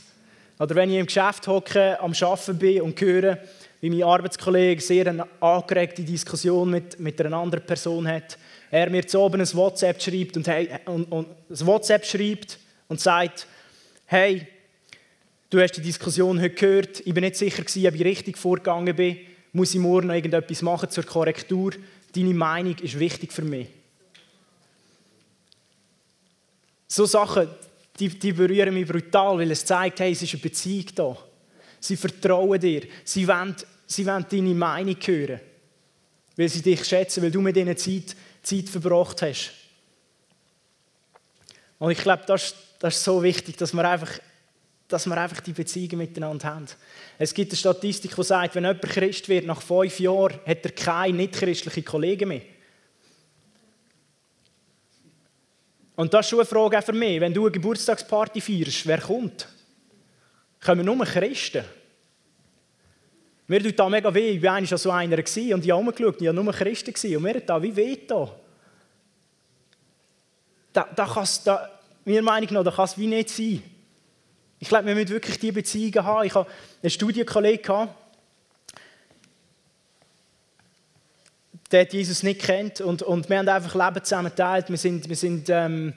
Oder wenn ich im Geschäft hocke, am Arbeiten bin und höre, wie mein Arbeitskollege sehr eine angeregte Diskussion mit einer anderen Person hat, er mir zu oben ein WhatsApp schreibt und sagt, «Hey, du hast die Diskussion heute gehört, ich bin nicht sicher gewesen, ob ich richtig vorgegangen bin, muss ich morgen noch irgendetwas machen zur Korrektur, deine Meinung ist wichtig für mich.» So Sachen, die berühren mich brutal, weil es zeigt, hey, es ist eine Beziehung da. Sie vertrauen dir, sie wollen deine Meinung hören, weil sie dich schätzen, weil du mit ihnen Zeit verbracht hast. Und ich glaube, das ist so wichtig, dass wir einfach die Beziehungen miteinander haben. Es gibt eine Statistik, die sagt, wenn jemand Christ wird, nach 5 Jahren hat er keine nichtchristlichen Kollegen mehr. Und das ist schon eine Frage auch für mich. Wenn du eine Geburtstagsparty feierst, wer kommt? Kommen nur Christen? Mir tut da mega weh. Ich war einmal an so einer und ich habe herumgeschaut, ich war nur Christen. Und mir hat da wie weh da. Meiner Meinung nach, das kann es wie nicht sein. Ich glaube, wir müssen wirklich diese Beziehungen haben. Ich hatte einen Studienkollegen, der hat Jesus nicht kennt. Und wir haben einfach Leben zusammen geteilt. Wir sind zusammen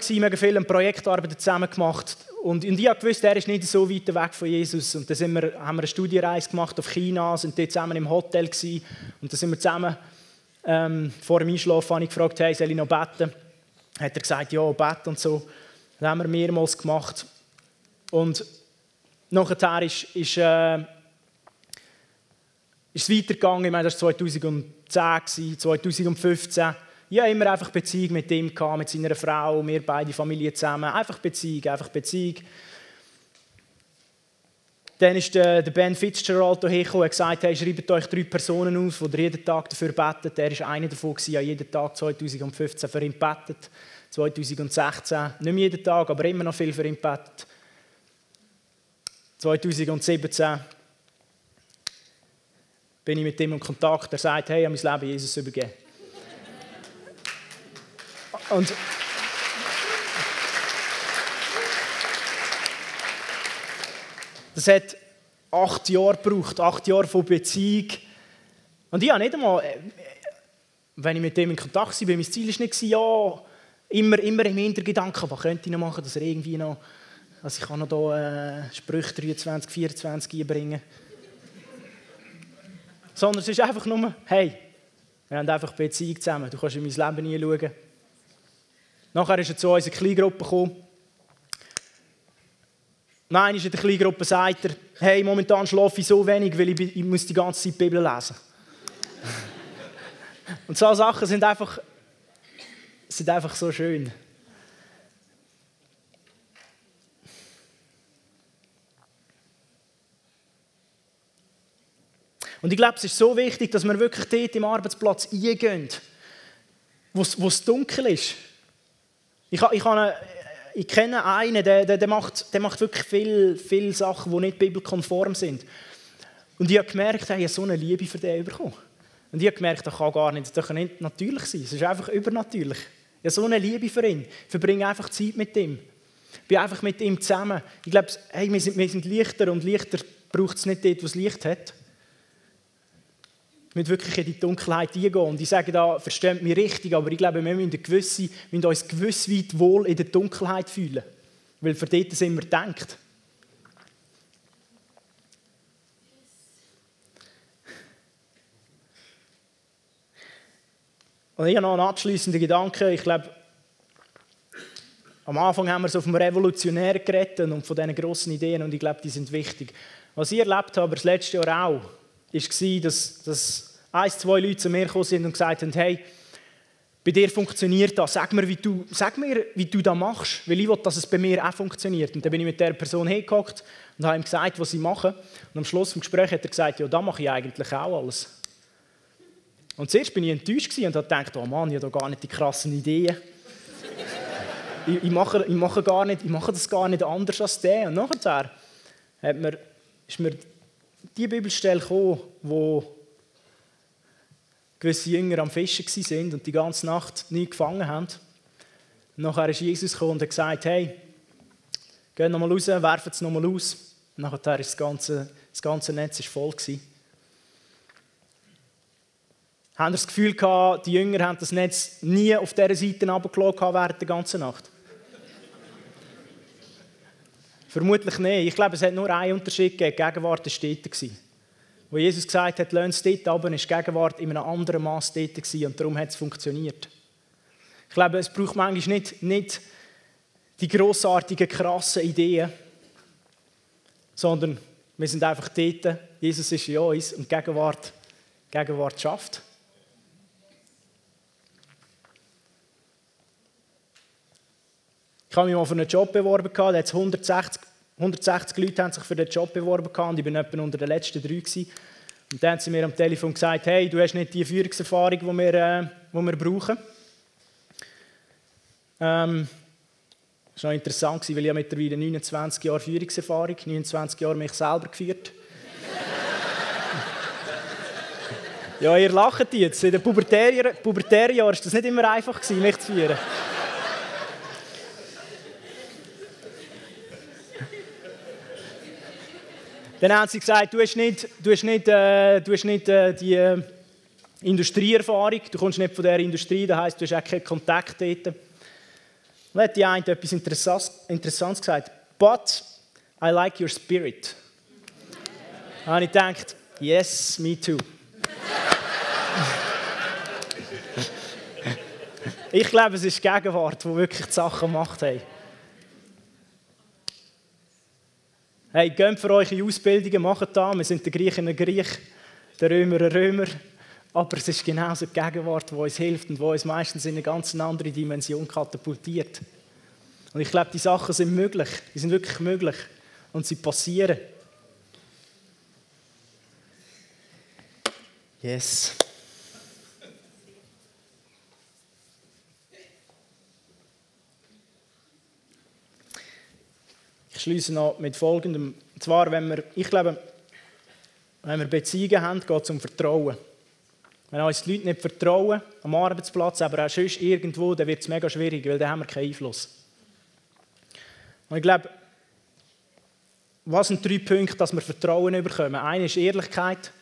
gewesen, mega viel an Projektarbeiten zusammen gemacht. Und ich wusste, er ist nicht so weit weg von Jesus. Und dann haben wir eine Studienreise gemacht auf China, sind dort zusammen im Hotel gewesen. Und dann sind wir zusammen, vor dem Einschlafen habe ich gefragt, hey, soll ich noch beten? Hat er gesagt, ja, beten und so. Das haben wir mehrmals gemacht. Und nachher ist es weitergegangen. Ich meine, das war 2010, 2015. Ich habe immer einfach Beziehung mit ihm gehabt, mit seiner Frau, wir beide Familie zusammen. Einfach Beziehung. Dann ist der Ben Fitzgerald hierher gekommen und hat gesagt, hey, schreibt euch 3 Personen auf, die jeden Tag dafür betet. Er war einer davon, ich habe jeden Tag 2015 für ihn gebetet. 2016, nicht mehr jeden Tag, aber immer noch viel für ihn gebetet. 2017 bin ich mit ihm in Kontakt. Er sagt, hey, ich habe mein Leben Jesus übergeben. Das hat 8 Jahre gebraucht, 8 Jahre von Beziehung. Und ich habe nicht einmal, wenn ich mit ihm in Kontakt war, mein Ziel war nicht, ja, immer im Hintergedanken, was könnte ich noch machen, dass er irgendwie noch, also ich kann noch hier Sprüche 23, 24 einbringen. Sondern es ist einfach nur, hey, wir haben einfach Beziehung zusammen, du kannst in mein Leben hineinschauen. Nachher ist er zu uns in eine Kleingruppe gekommen. Nein, in der Kleingruppe sagt er, hey, momentan schlafe ich so wenig, weil ich muss die ganze Zeit die Bibel lesen. Und solche Sachen sind einfach so schön. Und ich glaube, es ist so wichtig, dass wir wirklich dort im Arbeitsplatz eingehen, wo es dunkel ist. Ich kenne einen, der macht wirklich viele Sachen, die nicht bibelkonform sind. Und ich habe gemerkt, ich habe so eine Liebe für den bekommen. Und ich habe gemerkt, das kann nicht natürlich sein. Es ist einfach übernatürlich. Ich habe so eine Liebe für ihn. Ich verbringe einfach Zeit mit ihm. Ich bin einfach mit ihm zusammen. Ich glaube, hey, wir sind Lichter und Lichter braucht es nicht dort, wo es Licht hat. Wir müssen wirklich in die Dunkelheit eingehen. Und ich sage da, versteht mich richtig, aber ich glaube, wir müssen uns gewiss weit wohl in der Dunkelheit fühlen. Weil für dort sind wir gedacht. Und ich habe noch einen abschliessenden Gedanken. Ich glaube, am Anfang haben wir so vom Revolutionär geredet und von diesen grossen Ideen. Und ich glaube, die sind wichtig. Was ich erlebt habe, das letzte Jahr auch, war, dass 1, 2 Leute zu mir gekommen sind und gesagt haben, hey, bei dir funktioniert das, sag mir, wie du das machst, weil ich will, dass es bei mir auch funktioniert. Und dann bin ich mit dieser Person hingehockt und habe ihm gesagt, was ich mache. Und am Schluss des Gesprächs hat er gesagt, ja, das mache ich eigentlich auch alles. Und zuerst war ich enttäuscht und habe gedacht, oh Mann, ich habe da gar nicht die krassen Ideen. ich mache das gar nicht anders als der. Und nachher ist mir die Bibelstelle kam, wo gewisse Jünger am Fischen waren und die ganze Nacht nie gefangen haben. Und nachher ist Jesus gekommen und hat gesagt, hey, geht nochmal raus, werft es nochmal aus. Und nachher war das ganze Netz ist voll. Haben das Gefühl gehabt, die Jünger haben das Netz nie auf dieser Seite runtergelassen während der ganzen Nacht? Vermutlich nicht. Ich glaube, es hat nur einen Unterschied gegeben. Die Gegenwart war dort. Wo Jesus gesagt hat, lass es dort runter, war die Gegenwart in einem anderen Mass dort. Und darum hat es funktioniert. Ich glaube, es braucht manchmal nicht die grossartigen, krassen Ideen, sondern wir sind einfach dort. Jesus ist in uns und Gegenwart schafft. Ich habe mich mal für einen Job beworben. Da hat es 160 Leute haben sich für den Job beworben und ich war etwa unter den letzten 3 gewesen. Und dann haben sie mir am Telefon gesagt, hey, du hast nicht die Führungserfahrung, die wir brauchen. Das war noch interessant, weil ich ja mittlerweile 29 Jahre Führungserfahrung, 29 Jahre mich selber geführt. Ja, ihr lacht jetzt. In den Pubertärjahren war das nicht immer einfach, mich zu führen. Dann haben sie gesagt, du hast nicht die Industrieerfahrung, du kommst nicht von dieser Industrie, das heisst, du hast auch keinen Kontakt dort. Dann hat die eine etwas Interessantes gesagt. But I like your spirit. Und ich dachte, yes, me too. Ich glaube, es ist die Gegenwart, die wirklich die Sachen gemacht hat. Hey, geht für eure Ausbildungen, macht das. Wir sind der Griechen ein Griech, der Römer ein Römer. Aber es ist genauso die Gegenwart, die uns hilft und die uns meistens in eine ganz andere Dimension katapultiert. Und ich glaube, die Sachen sind möglich. Die sind wirklich möglich. Und sie passieren. Yes. Ich schließe noch mit Folgendem. Und zwar, wenn wir Beziehungen haben, geht es um Vertrauen. Wenn uns die Leute nicht vertrauen, am Arbeitsplatz, aber auch sonst irgendwo, dann wird es mega schwierig, weil dann haben wir keinen Einfluss. Und ich glaube, was sind 3 Punkte, dass wir Vertrauen bekommen? Eine ist Ehrlichkeit,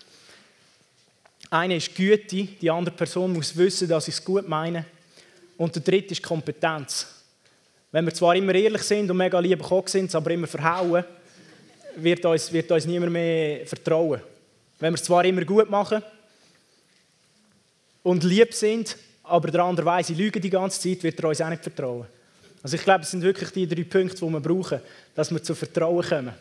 eine ist Güte, die andere Person muss wissen, dass ich es gut meine. Und der dritte ist Kompetenz. Wenn wir zwar immer ehrlich sind und mega lieb Koch sind, aber immer verhauen, wird uns niemand mehr vertrauen. Wenn wir es zwar immer gut machen, und lieb sind, aber der andere weiss, ich lüge die ganze Zeit, wird er uns auch nicht vertrauen. Also ich glaube, es sind wirklich die 3 Punkte, die wir brauchen, dass wir zu Vertrauen kommen.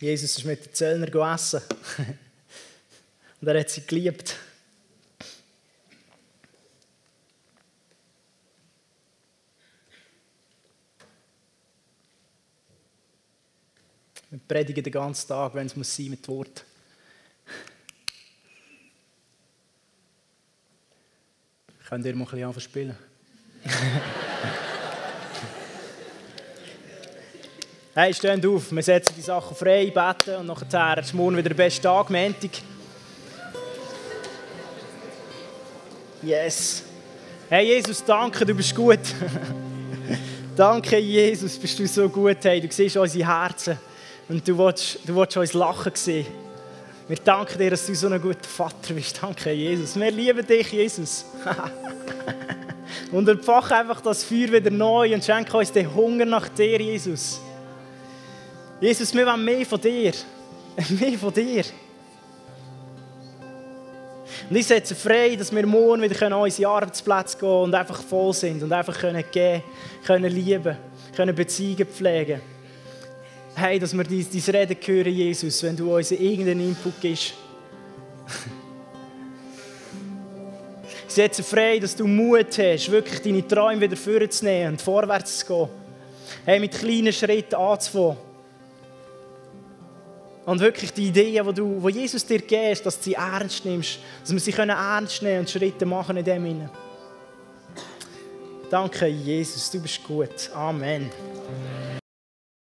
Jesus ist mit den Zöllnern essen. Und er hat sie geliebt. Wir predigen den ganzen Tag, wenn es muss sein, mit Wort. Könnt ihr mal ein bisschen anfangen zu spielen? Hey, steht auf, wir setzen die Sachen frei, beten und nachher ist morgen wieder der beste Tag, Montag. Yes. Hey Jesus, danke, du bist gut. Danke Jesus, bist du so gut. Hey, du siehst unsere Herzen. Und du willst uns lachen sehen. Wir danken dir, dass du so ein guter Vater bist. Danke, Jesus. Wir lieben dich, Jesus. Und entfache einfach das Feuer wieder neu und schenke uns den Hunger nach dir, Jesus. Jesus, wir wollen mehr von dir. Mehr von dir. Und ich setze frei, dass wir morgen wieder an unsere Arbeitsplätze gehen und einfach voll sind und einfach geben können, lieben können, Beziehungen pflegen. Hey, dass wir dein Reden hören, Jesus, wenn du uns irgendeinen Input gibst. Ich setze frei, dass du Mut hast, wirklich deine Träume wieder vorzunehmen und vorwärts zu gehen. Hey, mit kleinen Schritten anzufangen. Und wirklich die Ideen, die Jesus dir gibst, dass du sie ernst nimmst. Dass wir sie ernst nehmen können und Schritte machen in dem hinein. Danke, Jesus, du bist gut. Amen.